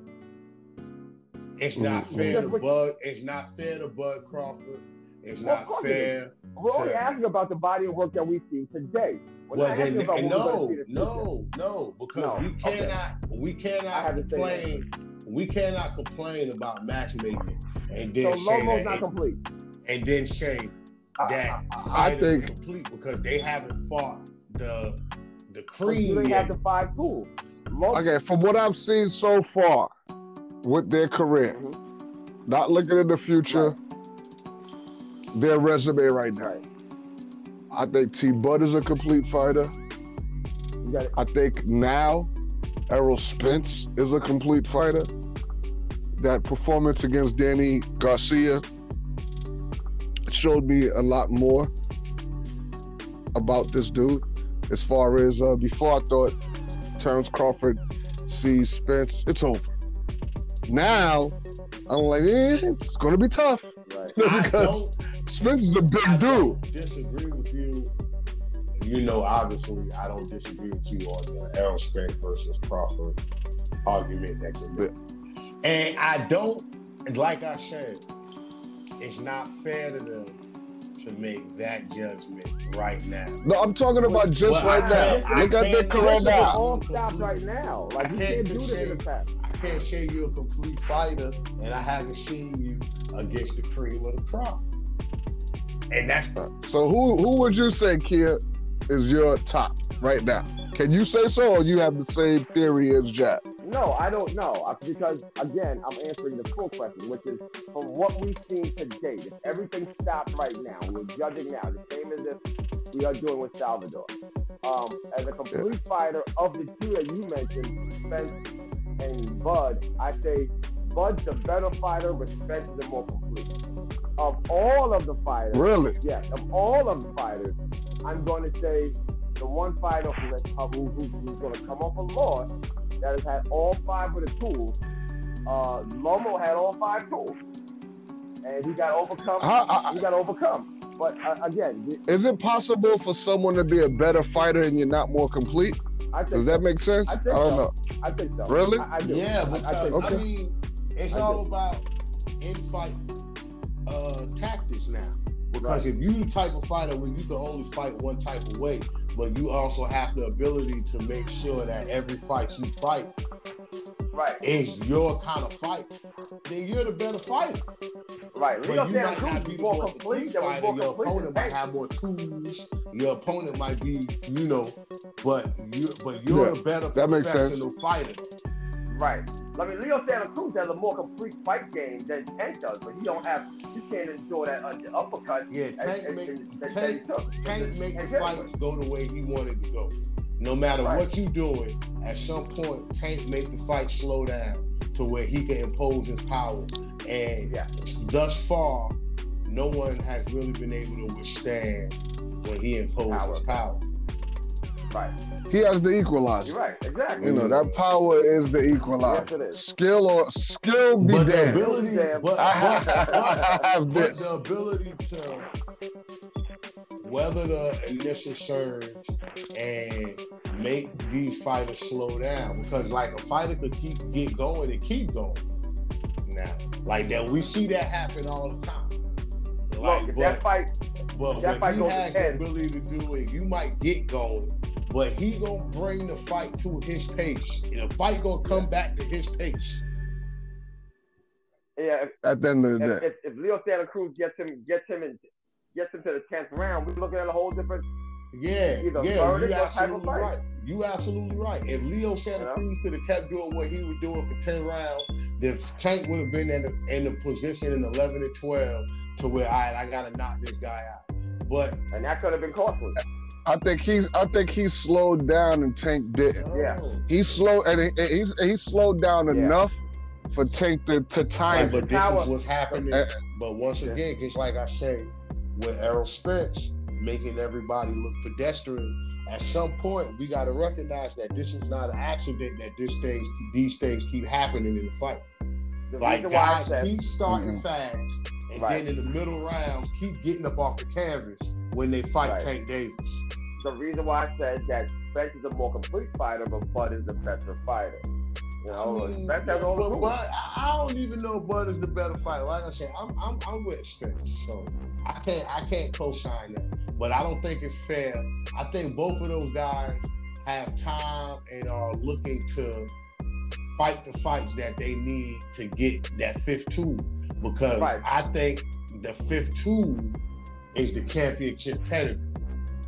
It's not fair to Bud. It's not fair to Bud Crawford. It's not fair. We're only asking about the body of work that we see today. Well, then, no, because we cannot complain about matchmaking and then so say that not complete. And then say that I think complete because they haven't fought the cream. They have the 5-2. Okay, from what I've seen so far with their career, mm-hmm. not looking in the future, right. their resume right now. I think T-Bud is a complete fighter. I think now Errol Spence is a complete fighter. That performance against Danny Garcia showed me a lot more about this dude. As far as before I thought Terrence Crawford sees Spence, it's over. Now, I'm like, it's going to be tough. Right. because Spence is a big dude. I disagree with you. You know, obviously, I don't disagree with you on the Errol Spence versus Crawford argument that you made. Yeah. And I don't, like I said, it's not fair to them to make that judgment right now. No, I'm talking about right now. They got their career now. All stopped right now. Like, you can't do this in the past. I can't say you're a complete fighter, and I haven't seen you against the cream of the crop. And that's so. Who would you say, Kia, is your top right now? Can you say so, or you have the same theory as Jack? No, I don't know, because again, I'm answering the full question, which is from what we've seen to date. If everything stopped right now, we're judging now, the same as if we are doing with Salvador. As a complete fighter of the two that you mentioned, Spence and Bud, I say Bud's the better fighter, but Spence is the more complete. Of all of the fighters, really? Yes, of all of the fighters, I'm going to say the one fighter who's going to come off a loss that has had all five of the tools. Lomo had all five tools, and he got overcome. But again, is it possible for someone to be a better fighter and you're not more complete? Does that make sense? I don't know. I think so. Really? Yeah, because I mean, it's all about in-fight tactics now. Because if you're the type of fighter where you can only fight one type of way, but you also have the ability to make sure that every fight you fight is your kind of fight, then you're the better fighter. Right. But you might not be the more complete fighter. Your opponent might have more tools. Your opponent might be, you know, but you're a better professional fighter. Right. I mean, Leo Santa Cruz has a more complete fight game than Tank does, but you can't enjoy that uppercut. Yeah, Tank makes fights go the way he wanted to go. No matter what you're doing, at some point, Tank make the fight slow down to where he can impose his power. And thus far, no one has really been able to withstand when he imposes power. Right. He has the equalizer. You're right, exactly. You know, that power is the equalizer. Yes, it is. Skill be damned. The ability to weather the initial surge and make these fighters slow down. Because like a fighter could keep going. Now, like that, we see that happen all the time. Like, look, if that fight, But that fight you had the ability to do it, you might get going. But he gonna bring the fight to his pace. And the fight gonna come back to his pace. Yeah. At the end of the day, if Leo Santa Cruz gets him to the 10th round, we're looking at a whole different. Yeah, yeah, you absolutely right. You absolutely right. If Leo Santa Cruz could have kept doing what he was doing for 10 rounds, then Tank would have been in the position in 11 and 12 to where I gotta knock this guy out. And that could have been costly. I think he slowed down and Tank didn't. Yeah, he slowed down enough for Tank to time. But this is what's happening. But once again, just like I say, with Errol Spence, making everybody look pedestrian. At some point, we got to recognize that this is not an accident that these things keep happening in the fight. Like, guys keep starting fast, and then in the middle rounds, keep getting up off the canvas when they fight Tank Davis. The reason why I said that Spence is a more complete fighter, but Bud is the better fighter. You know, Spence has all the moves. I don't even know Bud is the better fighter. Like I said, I'm with Spence, so I can't co-sign that. But I don't think it's fair. I think both of those guys have time and are looking to fight the fights that they need to get that fifth two. Because I think the fifth two is the championship pedigree.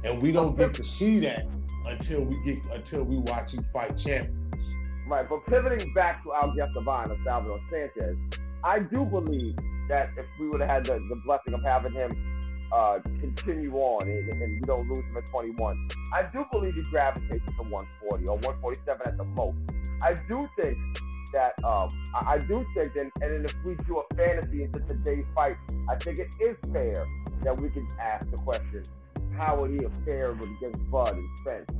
And we don't get to see that until we watch you fight champions. Right, but pivoting back to our guest Devon of Salvador Sanchez, I do believe that if we would have had the blessing of having him continue on and you don't lose him at 21. I do believe he gravitates to 140 or 147 at the most. I do think that and if we do a fantasy into today's fight, I think it is fair that we can ask the question, how would he have fared against Bud and Spence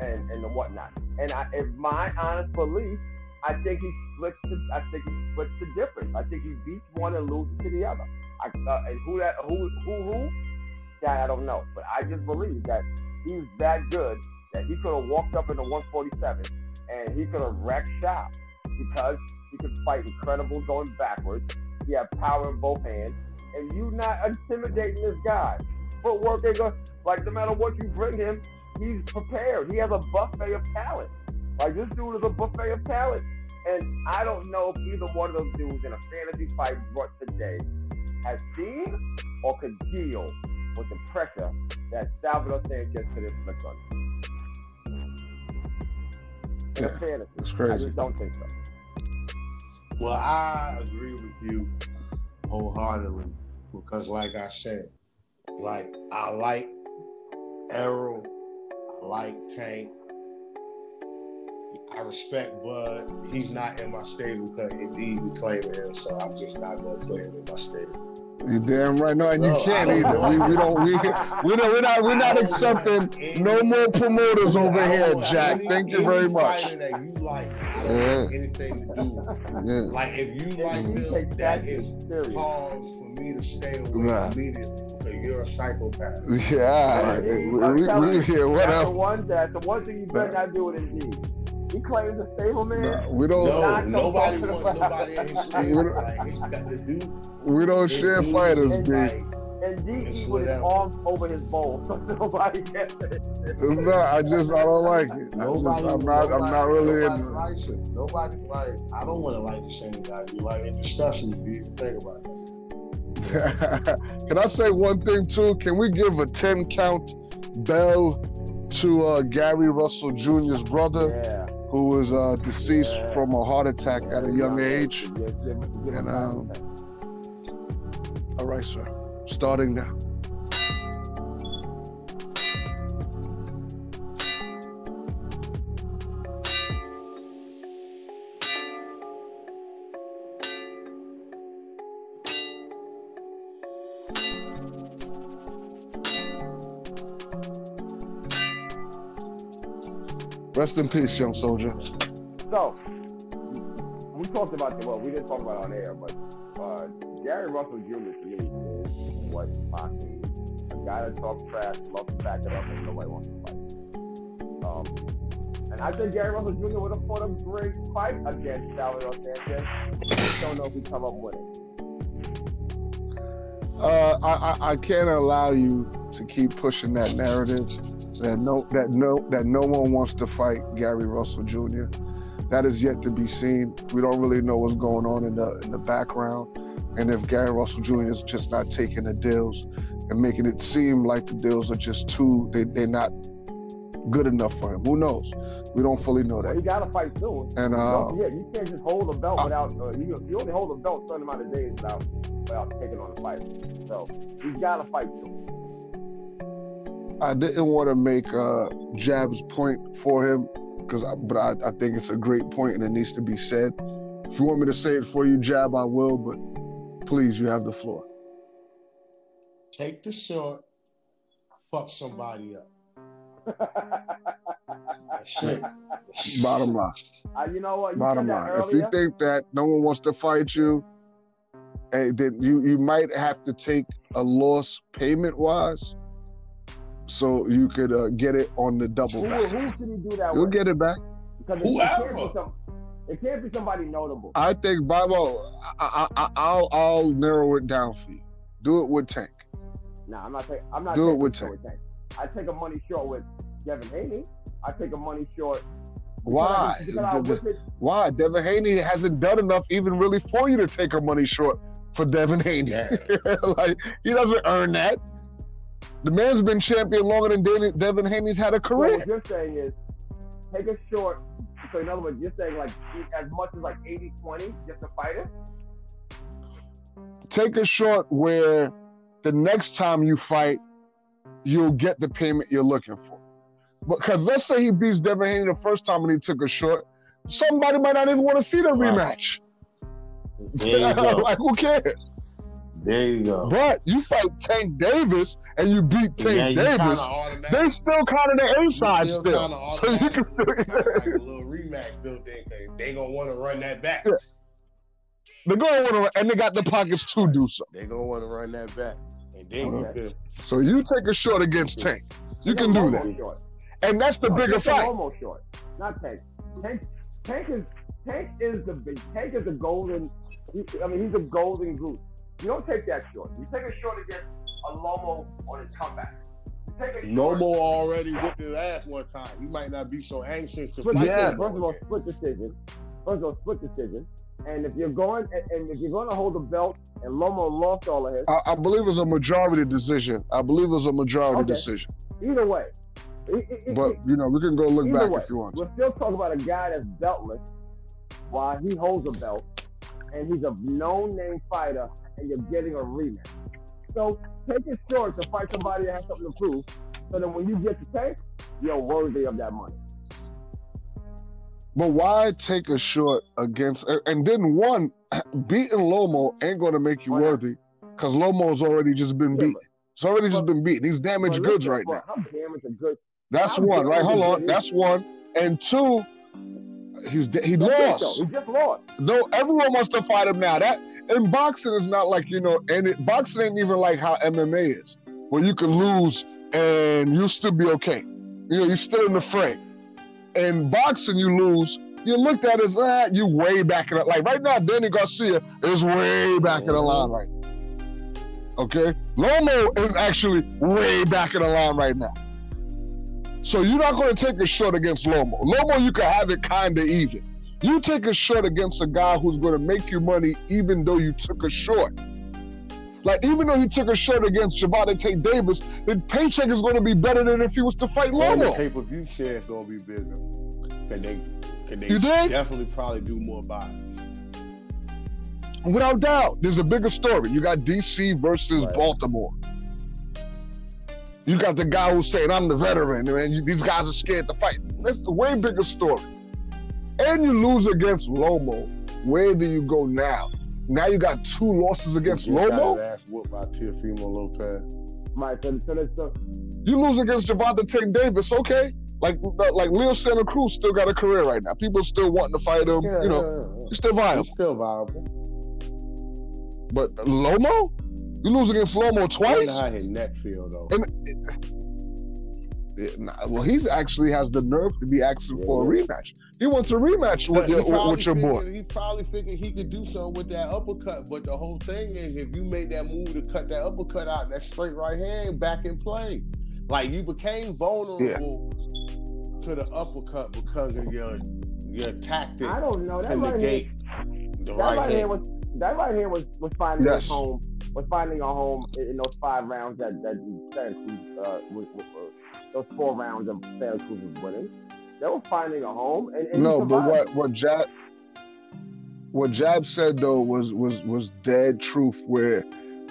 and the whatnot? And in my honest belief, I think he splits the difference. I think he beats one and loses to the other. And who that I don't know, but I just believe that he's that good that he could have walked up in the 147 and he could have wrecked shop because he could fight incredible going backwards. He had power in both hands, and you not intimidating this guy. Footwork, like no matter what you bring him, he's prepared. He has a buffet of talent. Like this dude is a buffet of talent, and I don't know if either one of those dudes in a fantasy fight brought today has seen or could deal with the pressure that Salvador Sanchez could inflict on him. That's crazy. I just don't think so. Well, I agree with you wholeheartedly because, like I said, like I like Errol, I like Tank, I respect Bud. He's not in my stable because indeed we claim him, so I'm just not gonna put him in my stable. You're damn right. No, and you can't either. We're not accepting no more promoters over here, Jack. Thank you very much. That you like, anything to do. Like if you like them, that is cause for me to stay away immediately. Because you're a psychopath. Yeah. The one thing you better not do with Indeed. He claims a stable man. We don't share fighters, B. And he with his arms over his bowl, so nobody gets it. I don't like it. I'm not really into it. Nobody like. I don't want to like the same guy. You like it disgusting, B. Think about it. Can I say one thing too? Can we give a 10 count bell to Gary Russell Jr.'s brother? Yeah. Who was deceased from a heart attack at a young age. And all right, sir. Starting now. Rest in peace, young soldier. So, we talked about we didn't talk about it on air, but Gary Russell Jr. to me was boxing. A guy that talks trash, loves to back it up, and nobody wants to fight. And I think Gary Russell Jr. would have fought a great fight against Salvador Sanchez. I just don't know if we come up with it. I can't allow you to keep pushing that narrative that no one wants to fight Gary Russell Jr. That is yet to be seen. We don't really know what's going on in the background, and if Gary Russell Jr. is just not taking the deals and making it seem like the deals are just they're not good enough for him. Who knows? We don't fully know that. Well, he got to fight soon. And don't forget, you can't just hold a belt without. You only hold a belt a certain amount of days without taking on the fight. So he's got to fight soon. I didn't want to make Jab's point for him, but I think it's a great point and it needs to be said. If you want me to say it for you, Jab, I will, but please, you have the floor. Take the shot, fuck somebody up. That's it. Bottom line. You know what? Bottom line. If you think that no one wants to fight you, then you might have to take a loss payment-wise, so you could get it on the double back. Who should he do that with? You'll get it back. Whoever. It can't be somebody notable. I think, Bobo, I'll narrow it down for you. Do it with Tank. Nah, I'm not. Do it with Tank. I take a money short with Devin Haney. I take a money short. Why? Why? Devin Haney hasn't done enough even really for you to take a money short for Devin Haney. Yeah. Like, he doesn't earn that. The man's been champion longer than Devin Haney's had a career. So what you're saying is, take a short. So in other words, you're saying like as much as like 80-20 just to fight it? Take a short where the next time you fight, you'll get the payment you're looking for. Because let's say he beats Devin Haney the first time and he took a short, somebody might not even want to see the rematch. There you go. Like, who cares? There you go. But you fight Tank Davis and you beat Tank Davis, they're still kind of the A-side still. So you can like a little rematch built in. They're going to want to run that back. Yeah. They're going to want to, and they got the pockets to do so. They're going to want to run that back. And then so you take a short against Tank. You can do that. Short. And that's the bigger fight. Almost short. Not Tank. Tank is the golden, he's a golden goose. You don't take that short. You take a short against a Lomo on his comeback. Lomo already whipped his ass one time. You might not be so anxious to fight. Yeah. First of all, split decision. And if you're going to hold the belt, and Lomo lost all of his, I believe it was a majority decision. Okay. Either way. But we can go look back if you want to. We're still talking about a guy that's beltless while he holds a belt, and he's a known-name fighter, and you're getting a rematch. So take it short to fight somebody that has something to prove, so then when you get to Tank, you're worthy of that money. But why take a short against, and then one, beating Lomo ain't going to make you worthy, because Lomo's already just been beaten. It's already just been beaten. He's damaged goods right now. I'm damaged goods. That's one, right? Hold on. That's one. And two, he lost. He just lost. No, everyone wants to fight him now. That in boxing is not like, boxing ain't even like how MMA is, where you can lose and you'll still be okay. You're still in the fray. In boxing, you lose, you're looked at as you way back in the like right now. Danny Garcia is way back in the line right now. Okay, Lomo is actually way back in the line right now. So you're not going to take a shot against Lomo. Lomo, you can have it kind of even. You take a shot against a guy who's going to make you money even though you took a shot. Like, even though he took a shot against Gervonta Davis, the paycheck is going to be better than if he was to fight Lomo. And the pay-per-view share is going to be bigger. Can they definitely probably do more buys. Without doubt, there's a bigger story. You got DC versus Baltimore. You got the guy who's saying, I'm the veteran, and these guys are scared to fight. That's a way bigger story. And you lose against Lomo. Where do you go now? Now you got two losses against Lomo? Got his ass whooped by Teófimo Lopez. You lose against Gervonta Davis, okay. Like Leo Santa Cruz still got a career right now. People still wanting to fight him. Yeah, he's still viable. But Lomo? You lose against Lomo twice? I don't know how his neck feel, though. And Well, he's actually has the nerve to be asking for a rematch. He wants a rematch with your boy. He probably figured he could do something with that uppercut, but the whole thing is, if you made that move to cut that uppercut out, that straight right hand back in play. Like, you became vulnerable to the uppercut because of your tactic. I don't know. That right hand was finding its home. Was finding a home in those 5 rounds that Santa Cruz those 4 rounds of Santa Cruz was winning. They were finding a home. And no, but what Jab said though was dead truth, where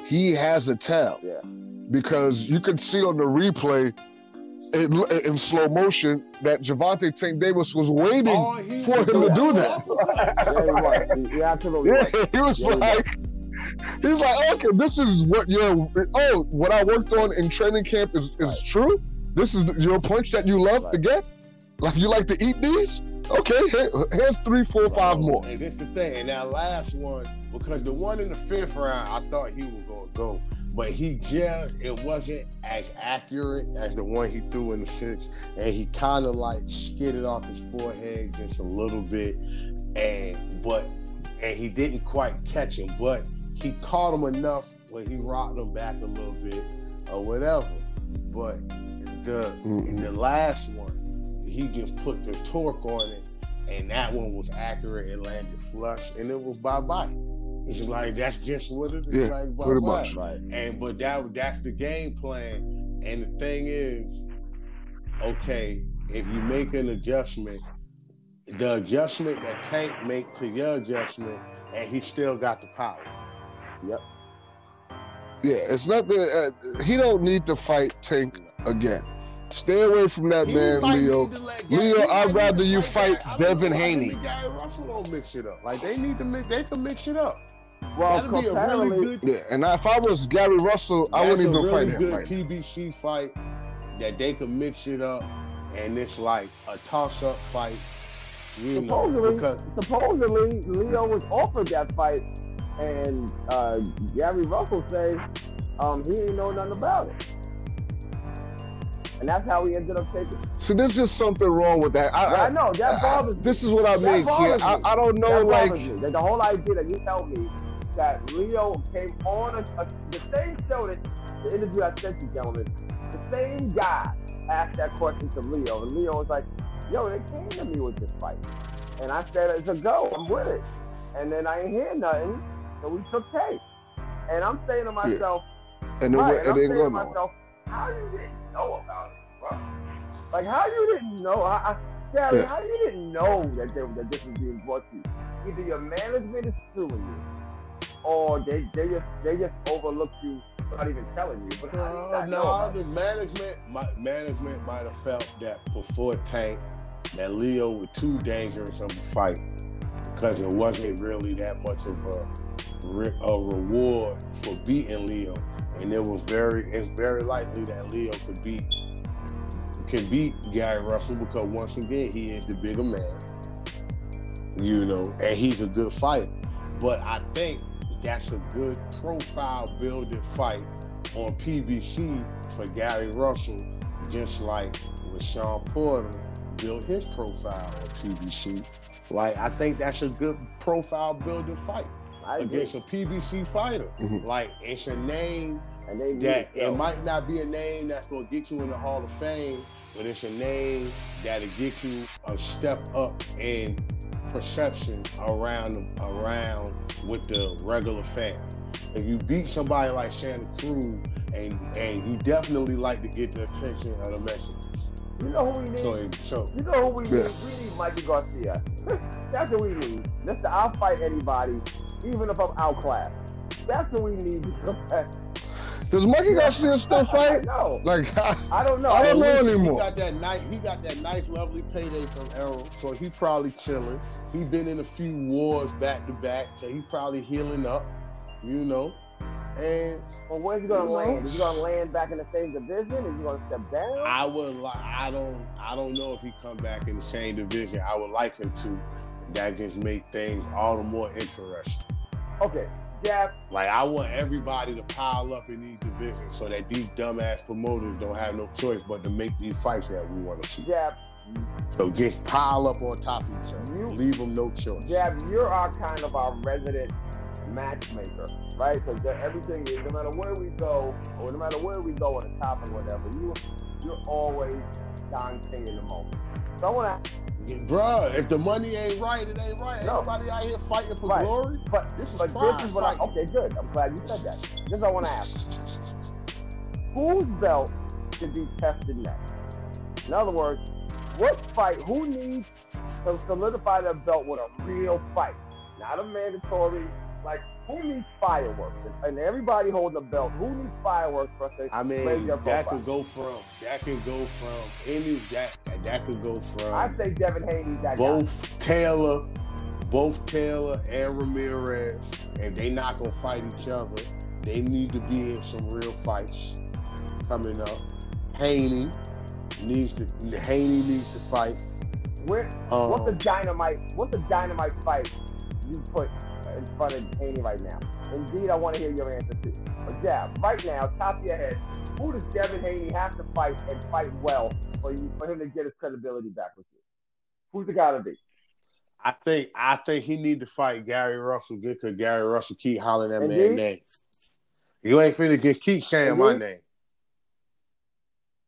he has a tell. Yeah. Because you could see on the replay in slow motion that Gervonta Tank Davis was waiting for him to do that. Yeah, he was. He was like. He's like, okay, this is what what I worked on in training camp is true? This is your punch that you love to get? Like, you like to eat these? Okay, here's 3, 4, 5 more. And that's the thing. And that last one, because the one in the 5th round, I thought he was going to go. But he just, it wasn't as accurate as the one he threw in the 6th. And he kind of, like, skidded off his forehead just a little bit. And he didn't quite catch him, but he caught him enough when he rocked him back a little bit or whatever. But the last one, he just put the torque on it, and that one was accurate. It landed flush, and it was bye-bye. It's like, that's just what it is. Yeah, like, bye-bye. Like, but that's the game plan. And the thing is, okay, if you make an adjustment, the adjustment that Tank make to your adjustment, and he still got the power. Yep. Yeah, it's not that he don't need to fight Tank again. Stay away from that man, Leo. Leo, I'd rather you fight Devin Haney. Gary Russell don't mix it up. Like, they need to mix. They can mix it up. Well, that'd be a really good. Yeah, and if I was Gary Russell, I wouldn't even fight him. That's a really good PBC fight that they can mix it up, and it's like a toss-up fight. You supposedly, Leo was offered that fight, and Gary Russell said he didn't know nothing about it, and that's how he ended up taking. So there's just something wrong with that. I know that bothers me. This is what I mean. Yeah, I don't know. That like me. The whole idea that you tell me that Leo came on the same show that the interview I sent you, gentlemen. The same guy asked that question to Leo, and Leo was like, yo, they came to me with this fight. And I said, it's a go, I'm with it. And then I ain't hear nothing, so we took tape. And I'm saying to myself, how you didn't know about it, bro? Like, how you didn't know? How you didn't know that this was being brought to you? Either your management is suing you, or they just overlooked you. Not even telling you, but management might have felt that before Tank that Leo was too dangerous of a fight, because it wasn't really that much of a reward for beating Leo, and it's very likely that Leo could beat Gary Russell, because once again he is the bigger man, and he's a good fighter. But I think that's a good profile-building fight on PBC for Gary Russell, just like Sean Porter built his profile on PBC. Like, I think that's a good profile-building fight against a PBC fighter. Mm-hmm. Like, it's a name it might not be a name that's going to get you in the Hall of Fame, but it's a name that'll get you a step up in perception around with the regular fan. If you beat somebody like Santa Cruz, and you definitely like to get the attention of the Mexicans. You know who we need? We need Mikey Garcia. That's what we need. Listen, I'll fight anybody, even if I'm outclassed. That's what we need. Does Mikey Garcia still fight? No. Like, I don't know. I don't know anymore. He got that nice, lovely payday from Errol, so he probably chilling. He been in a few wars back to back, so he probably healing up, And where's he gonna land? Is he gonna land back in the same division? Is he gonna step down? I don't know if he come back in the same division. I would like him to. That just make things all the more interesting. Okay, jab. Like, I want everybody to pile up in these divisions so that these dumbass promoters don't have no choice but to make these fights that we want to see. Jab. So just pile up on top of each other. Leave them no choice. Jab, you're our kind of our resident matchmaker, right? Because everything is, no matter where we go, or no matter where we go on the top or whatever, you're always Don King in the moment. So I want to... Bruh, if the money ain't right, it ain't right. No. Everybody out here fighting for glory. But this is what I... Okay, good. I'm glad you said that. This is what I want to ask. Whose belt should be tested next? In other words, what fight, who needs to solidify their belt with a real fight? Not a mandatory, like, who needs fireworks? And everybody holding a belt, who needs fireworks for us to play their that could go from, that could go from, I say Devin Haney, that both guy. Both Taylor and Ramirez, and they not gonna fight each other. They need to be in some real fights coming up. Haney needs to fight. Where? What's the dynamite fight you put in front of Haney right now? Indeed, I want to hear your answer too. But yeah, right now, top of your head, who does Devin Haney have to fight and fight well for him to get his credibility back with you? Who's it gotta be? I think he need to fight Gary Russell just because Gary Russell keep hollering that man's name. You ain't finna just keep saying my name.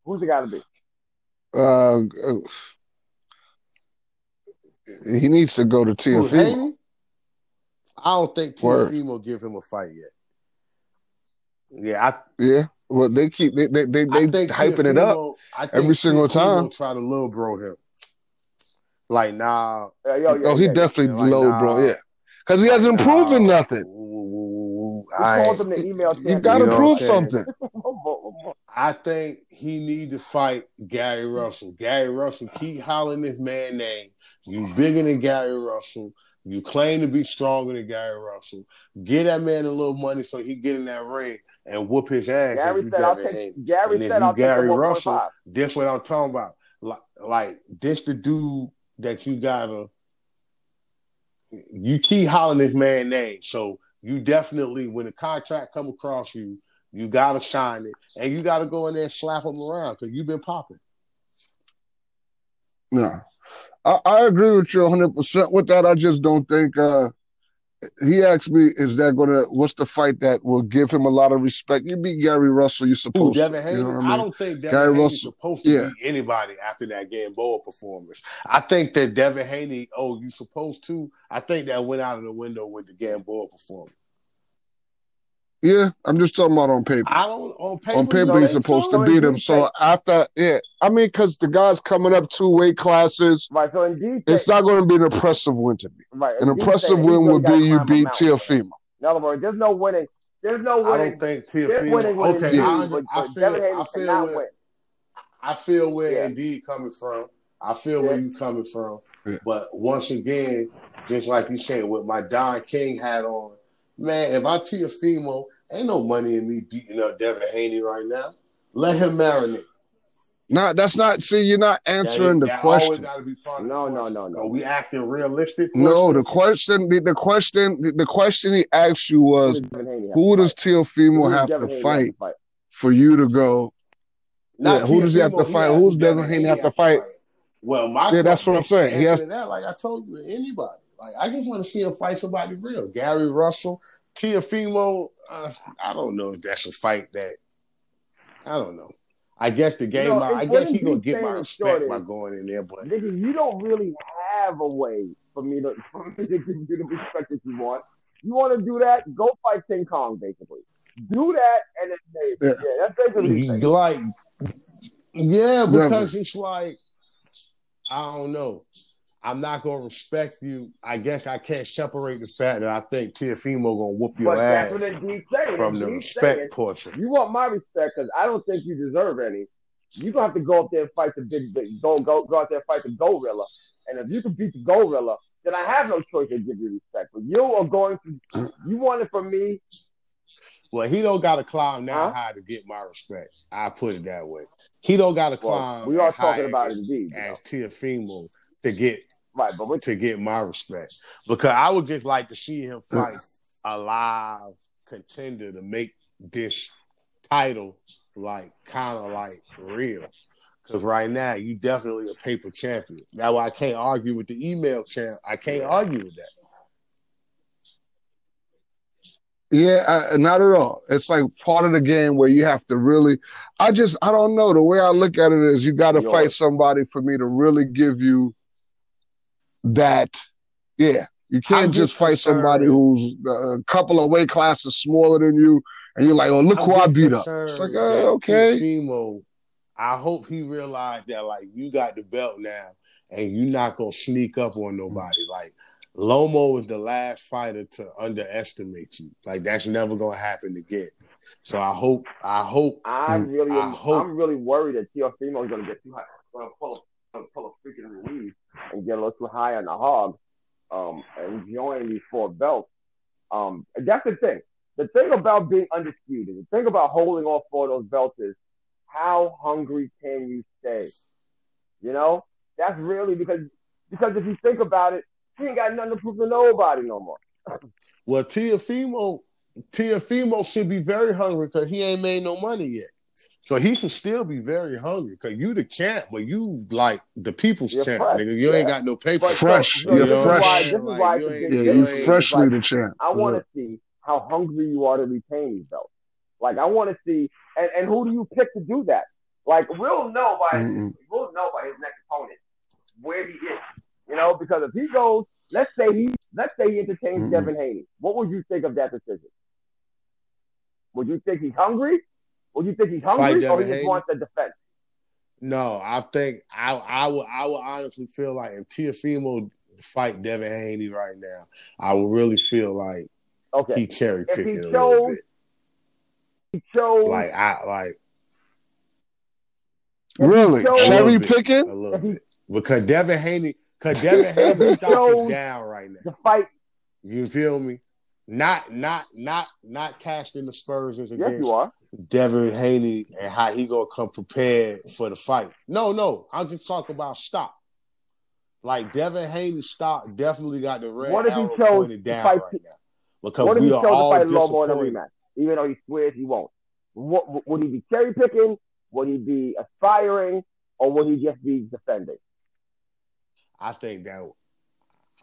Who's it gotta be? He needs to go to Teófimo. I don't think Teófimo give him a fight yet. Well, they keep they hyping it up every single time. Try to low bro him. Like, nah. He definitely low bro. Yeah, because he hasn't proven nothing. You got to prove something. I think he need to fight Gary Russell. Gary Russell keep hollering this man's name. You bigger than Gary Russell. You claim to be stronger than Gary Russell. Give that man a little money so he get in that ring and whoop his ass. Gary Russell, this what I'm talking about. Like this the dude that you keep hollering this man's name. So you definitely, when the contract come across you, you got to sign it. And you got to go in there and slap him around because you've been popping. No. I agree with you 100% with that. I just don't think he asked me, what's the fight that will give him a lot of respect? You beat Gary Russell, you're supposed to. Haney? You know what I mean? I don't think Devin Haney's supposed to beat anybody after that Gamboa performance. I think that Devin Haney, you supposed to? I think that went out of the window with the Gamboa performance. Yeah, I'm just talking about on paper. On paper, he's supposed to beat him. So because the guy's coming up two weight classes, right? So it's not going to be an impressive win to me. Right. An impressive win would be you beat Teófimo. In other words, there's no winning. I don't think Teófimo. Okay, I feel where Indeed coming from. I feel where you coming from. Yeah. But once again, just like you said, with my Don King hat on. Man, if I Teófimo, ain't no money in me beating up Devin Haney right now. Let him marinate. No, that's not. See, you're not answering the question. No. Are we acting realistic? No, the question he asked you was, who does Teófimo have to fight for you to go? Yeah, who does he have to fight? Who does Devin Haney have to fight? Well, that's what I'm saying. He has that. Like I told you, anybody. Like, I just want to see him fight somebody real. Gary Russell, Teófimo, I don't know if that's a fight that, I don't know. I guess the game, I guess he's going to get my respect by going in there. But nigga, you don't really have a way for me to give you the respect that you want. You want to do that? Go fight King Kong, basically. Do that, and it's safe. Yeah, that's basically like, because it's like, I don't know. I'm not going to respect you. I guess I can't separate the fact that I think Teófimo going to whoop your ass from the respect portion. You want my respect because I don't think you deserve any. You're going to have to go up there and fight the big go out there and fight the gorilla. And if you can beat the gorilla, then I have no choice to give you respect. But you want it from me. Well, he don't got to climb now high to get my respect. I put it that way. He don't got to climb. We are talking about Indeed. As Teófimo to get my respect, because I would just like to see him fight a live contender to make this title like kind of like real. Because right now, you definitely a paper champion. That's why I can't argue with the email champ. I can't argue with that. Yeah, not at all. It's like part of the game where you have to really – I don't know. The way I look at it is you got to fight somebody for me to really give you that – yeah. You can't just fight somebody who's a couple of weight classes smaller than you and you're like, oh, look who I beat up. It's like, oh, okay. Teofimo, I hope he realized that, like, you got the belt now and you're not going to sneak up on nobody. Like, Lomo is the last fighter to underestimate you. Like, that's never going to happen again. So I'm really worried that Teofimo is going to get too high. Going to pull a freaking release and get a little too high on the hog and join these four belts. That's the thing. The thing about being undisputed, the thing about holding all four of those belts is how hungry can you stay? You know? That's really because if you think about it, he ain't got nothing to prove to nobody no more. Well, Teofimo should be very hungry because he ain't made no money yet. So he should still be very hungry because you the champ, but you like the people's champ. Nigga. You ain't got no paper. Fresh. You're fresh. You're freshly the champ. I want to see how hungry you are to retain these belts. Like, I want to see, and who do you pick to do that? Like, we'll know by his next opponent where he is. You know, because if he goes, let's say he entertains Devin Haney, what would you think of that decision? Would you think he's hungry? Would you think he's hungry, or he just wants the defense? No, I think I would honestly feel like if Teofimo fight Devin Haney right now, I would really feel like he cherry picking a little bit. Really cherry picking a little bit. Because Devin Haney stock is down right now. The fight, you feel me? Not casting the Spurs as against Devin Haney and how he gonna come prepared for the fight. No, I'm just talking about stock. Like Devin Haney's stock definitely got the red arrow pointed down right now because we are all disappointed. Even though he swears he won't. What, would he be cherry picking? Would he be aspiring? Or would he just be defending? I think that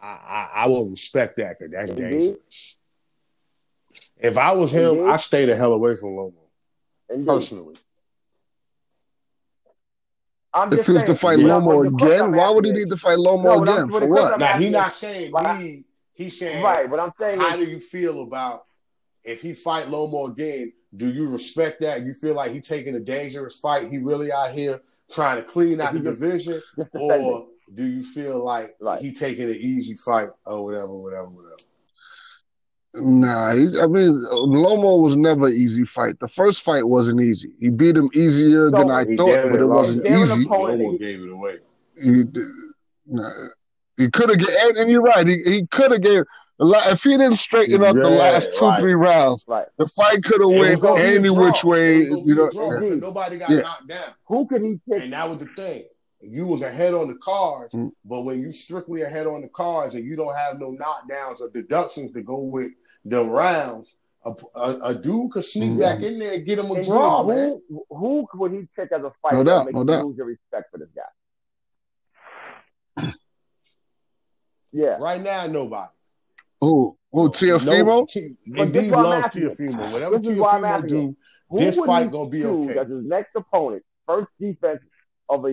I will respect that because that's dangerous. If I was him, I'd stay the hell away from Lomo. Personally. If he was to fight Lomo again, why would he need to fight Lomo again? For what? Now, he's not saying need. He's saying, right, but I'm saying how do you feel about if he fight Lomo again, do you respect that? You feel like he's taking a dangerous fight? He really out here trying to clean out the division? Or do you feel like he taking an easy fight or whatever? Nah, Lomo was never an easy fight. The first fight wasn't easy. He beat him easier than I thought, but it wasn't easy. Lomo gave it away. He could have – and you're right. He could have gave – if he didn't straighten up the last two, three rounds, the fight could have went any which way. Nobody got knocked down. Who could he pick? And that was the thing. You was ahead on the cards, but when you strictly ahead on the cards and you don't have no knockdowns or deductions to go with the rounds, a dude could sneak back in there and get him a draw, man. Who would he pick as a fighter to lose your respect for this guy? Yeah. Right now, nobody. Who Teofimo? Indeed, love Teofimo. Whatever Teofimo do, this fight gonna be okay. As his next opponent, first defense of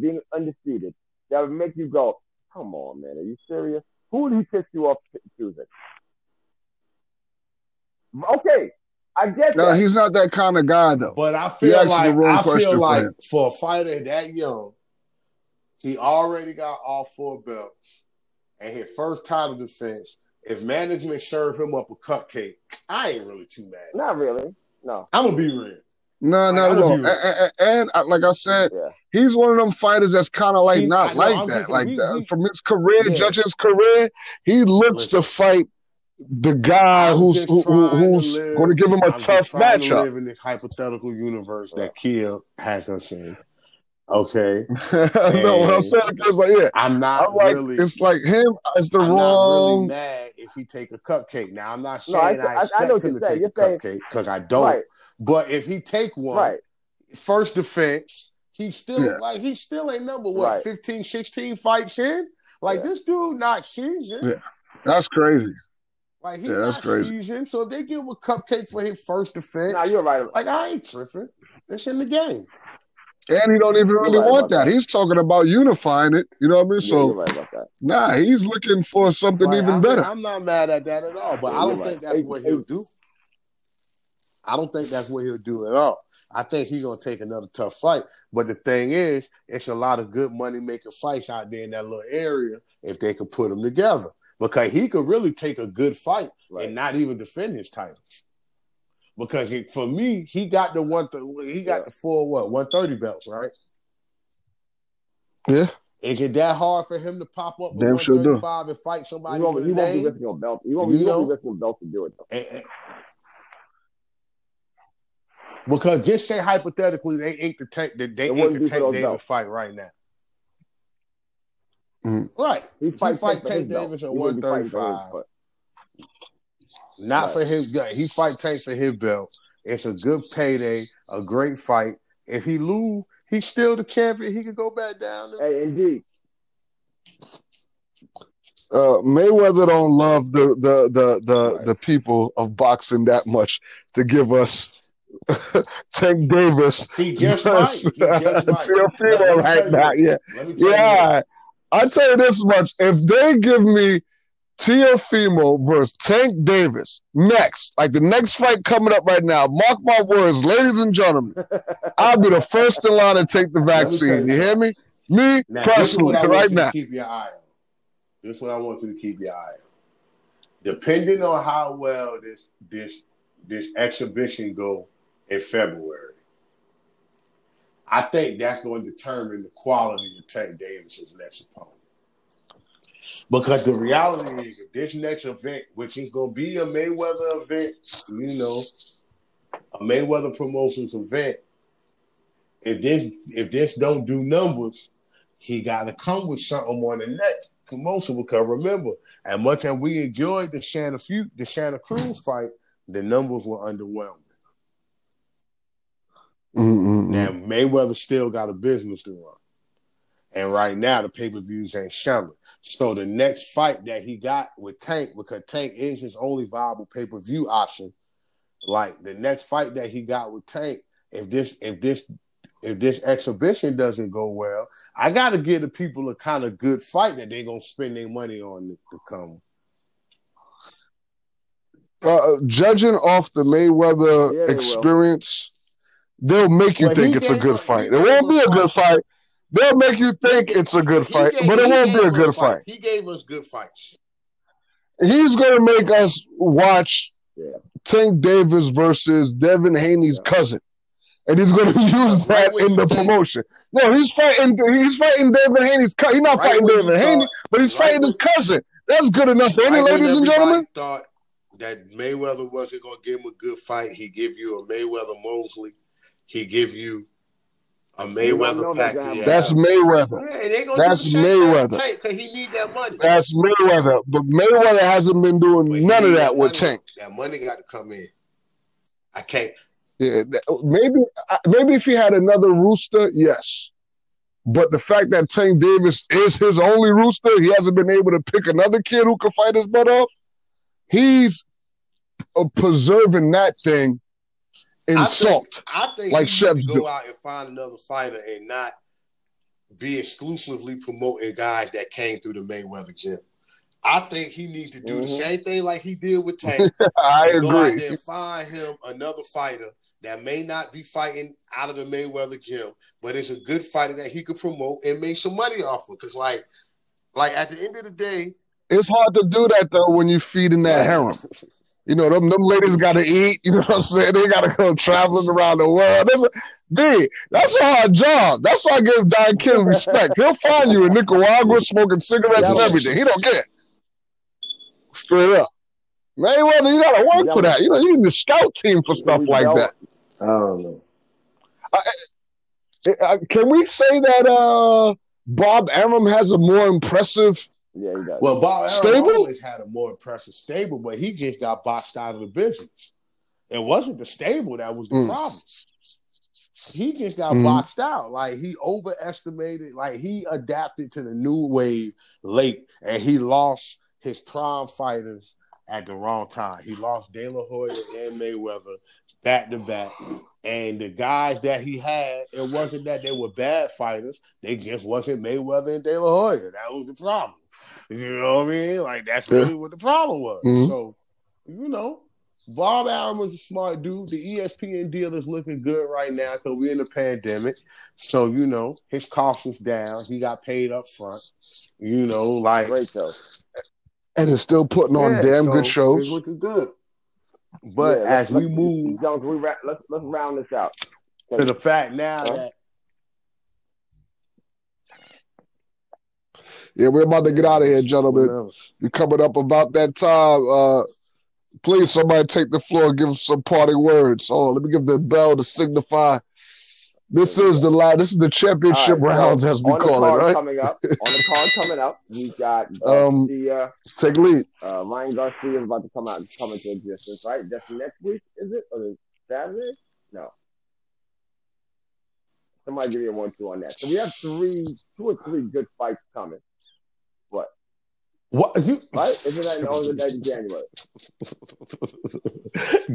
being undefeated, that would make you go, "Come on, man, are you serious?" Who would he piss you off choosing? Okay, I get that. No, he's not that kind of guy, though. But I feel like for a fighter that young, he already got all four belts and his first title defense. If management served him up a cupcake, I ain't really too mad. Not really. No. I'm going to be real. No, not at all. And like I said, he's one of them fighters that's kind of like not like that. Like from his career, judging his career, he lives to fight the guy who's going to give him a tough matchup. I'm trying to live in this hypothetical universe that Kia has us in. Okay. No, what I'm saying is like, yeah, I'm not really. It's like him. It's the I'm not really mad if he take a cupcake. Now I'm not saying I expect him to take a cupcake because I don't. Right. But if he take one, right. First defense, he still like he still ain't number what 15, 16 fights in. Like this dude not seasoned. Yeah. That's crazy. Like he's not seasoned. So if they give him a cupcake for his first defense, nah, you're right. Like I ain't tripping. It's in the game. And he don't even really want that. He's talking about unifying it. You know what I mean? Yeah, so, nah, he's looking for something even better. I'm not mad at that at all, but I don't think that's what he'll do. I don't think that's what he'll do at all. I think he's going to take another tough fight. But the thing is, it's a lot of good money-making fights out there in that little area if they could put them together. Because he could really take a good fight and not even defend his title. Because he, for me, he got the he got the full 130 belts, right? Yeah. Is it that hard for him to pop up with 135 and fight somebody? You won't be risking your belt. You won't be risking your belt to do it. Though. And, because just say hypothetically, they ain't the take Davis fight right now. Mm-hmm. Right. He fight Tank Davis at 135. Not for his gut. He fight Tank for his belt. It's a good payday, a great fight. If he lose, he's still the champion. He could go back down. Hey, indeed. Mayweather don't love the people of boxing that much to give us Tank Davis. He just Teófimo right now. Yeah. Yeah. I tell you this much. If they give me Teófimo versus Tank Davis next, like the next fight coming up right now, mark my words, ladies and gentlemen, I'll be the first in line to take the vaccine. You hear me? Me personally, right now. Keep your eye on. This is what I want you to keep your eye on. Depending on how well this exhibition go in February, I think that's going to determine the quality of Tank Davis's next opponent. Because the reality is, this next event, which is going to be a Mayweather event, you know, a Mayweather Promotions event, if this don't do numbers, he got to come with something on the next promotion. Because remember, as much as we enjoyed the Santa Cruz fight, the numbers were underwhelming. Now, Mayweather still got a business to run. And right now, the pay-per-views ain't showing. So the next fight that he got with Tank, because Tank is his only viable pay-per-view option, like the next fight that he got with Tank, if this exhibition doesn't go well, I got to give the people a kind of good fight that they're going to spend their money on to come. Judging off the Mayweather experience, they'll make you think it's a good fight. It won't be a good fight. They'll make you think it's a good fight, but it won't be a good fight. He gave us good fights. He's going to make us watch Tank Davis versus Devin Haney's cousin, and he's going to use that in the promotion. No, he's fighting Devin Haney's cousin. He's not fighting Devin Haney, but he's fighting his cousin. That's good enough for any ladies and gentlemen. Thought that Mayweather wasn't going to give him a good fight. He give you a Mayweather Mosley. He give you a Mayweather pack. That's Mayweather. Yeah, that's Mayweather. Tank, cause he need that money. That's Mayweather. But Mayweather hasn't been doing none of that with Tank. That money got to come in. I can't. Yeah, maybe if he had another rooster, yes. But the fact that Tank Davis is his only rooster, he hasn't been able to pick another kid who can fight his butt off. He's preserving that thing. Insult. I think like chefs go out and find another fighter and not be exclusively promoting guys that came through the Mayweather gym. I think he needs to do the same thing like he did with Tank. I agree. Go out there and find him another fighter that may not be fighting out of the Mayweather gym, but it's a good fighter that he could promote and make some money off of. Because like at the end of the day, it's hard to do that though when you're feeding that harem. You know, them ladies got to eat. You know what I'm saying? They got to go traveling around the world. That's a hard job. That's why I give Don King respect. He'll find you in Nicaragua smoking cigarettes and everything. He don't care. Straight up. Mayweather, you got to work for that. You know, you need the scout team for stuff like that. I don't know. Can we say that Bob Arum has a more impressive? Yeah, he does. Well, Bob Arum always had a more impressive stable, but he just got boxed out of the business. It wasn't the stable that was the problem. He just got boxed out. Like, he overestimated. Like, he adapted to the new wave late, and he lost his prime fighters at the wrong time. He lost De La Hoya and Mayweather back to back. And the guys that he had, it wasn't that they were bad fighters. They just wasn't Mayweather and De La Hoya. That was the problem. You know what I mean? Like, that's really what the problem was. So, you know, Bob Arum was a smart dude. The ESPN deal is looking good right now because we're in a pandemic. So, you know, his cost is down. He got paid up front. You know, like... Great show. And it's still putting on damn good shows. It's looking good. But as we move... Let's round this out. To the fact now that... Yeah, we're about to get out of here, gentlemen. You're coming up about that time... Please, somebody take the floor and give them some parting words. Hold on, let me give the bell to signify. This is the live. This is the championship rounds, as we call it, right? Coming up, on the card coming up, we got Garcia. Take lead. Ryan Garcia is about to come out and come into existence, right? That's next week, is it? Or is it Saturday? No. Somebody give me a 1-2 on that. So we have two or three good fights coming. What you right? Isn't that in January?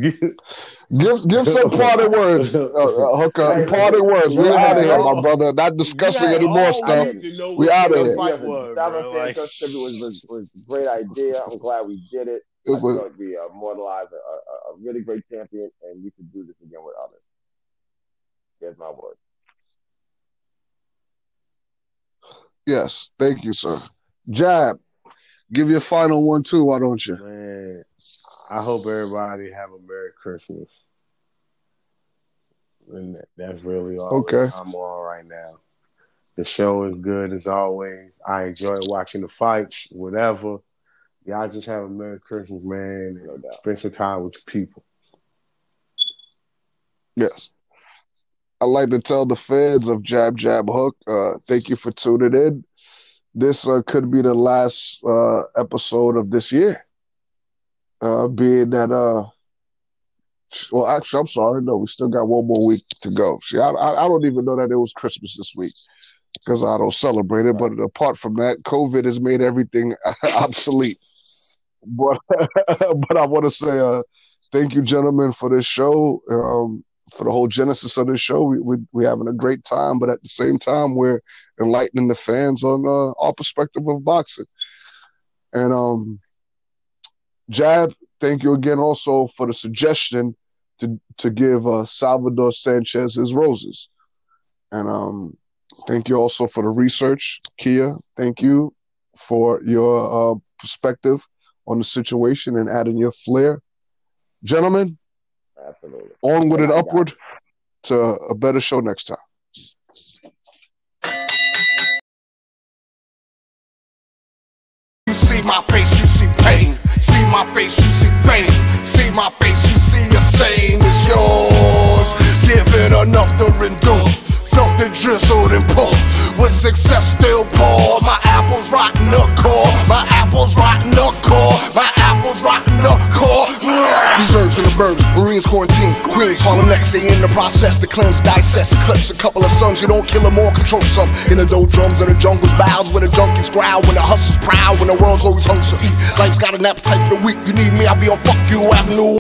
give some parting words, Hooker. Parting words. We're out of here, my brother. Not discussing any more stuff. We're out of here. It was a great idea. I'm glad we did it. We immortalized a really great champion, and we should do this again with others. Here's my word. Yes, thank you, sir. Jab. Give your final 1-2, why don't you? Man, I hope everybody have a Merry Christmas. And that's really all I'm on right now. The show is good as always. I enjoy watching the fights, whatever. Y'all just have a Merry Christmas, man. No doubt. Spend some time with the people. Yes. I'd like to tell the fans of Jab Jab Hook, thank you for tuning in. This could be the last episode of this year. Being that, well, actually, I'm sorry. No, we still got one more week to go. See, I don't even know that it was Christmas this week because I don't celebrate it. But apart from that, COVID has made everything obsolete. But I want to say thank you, gentlemen, for this show, for the whole genesis of this show. We're having a great time, but at the same time, we're enlightening the fans on our perspective of boxing. And Jab, thank you again also for the suggestion to give Salvador Sanchez his roses. And thank you also for the research, Kia. Thank you for your perspective on the situation and adding your flair. Gentlemen, absolutely. Onward and upward to a better show next time. You see my face, you see pain. See my face, you see fame. See my face, you see the same as yours. Given enough to endure. Felt the drizzled and pull. With success still poor. My apples rotten the core. My apples rotten the core. My apples rotten the core. Reserves in the burbs, Marines quarantine, Queens, Harlem next. They in the process to cleanse, dissect, eclipse a couple of sons. You don't kill them all, control some. In the doldrums of the jungle's bowels, where the junkies growl, when the hustle's proud, when the world's always hungry to eat. Life's got an appetite for the weak. You need me, I'll be on Fuck You Avenue.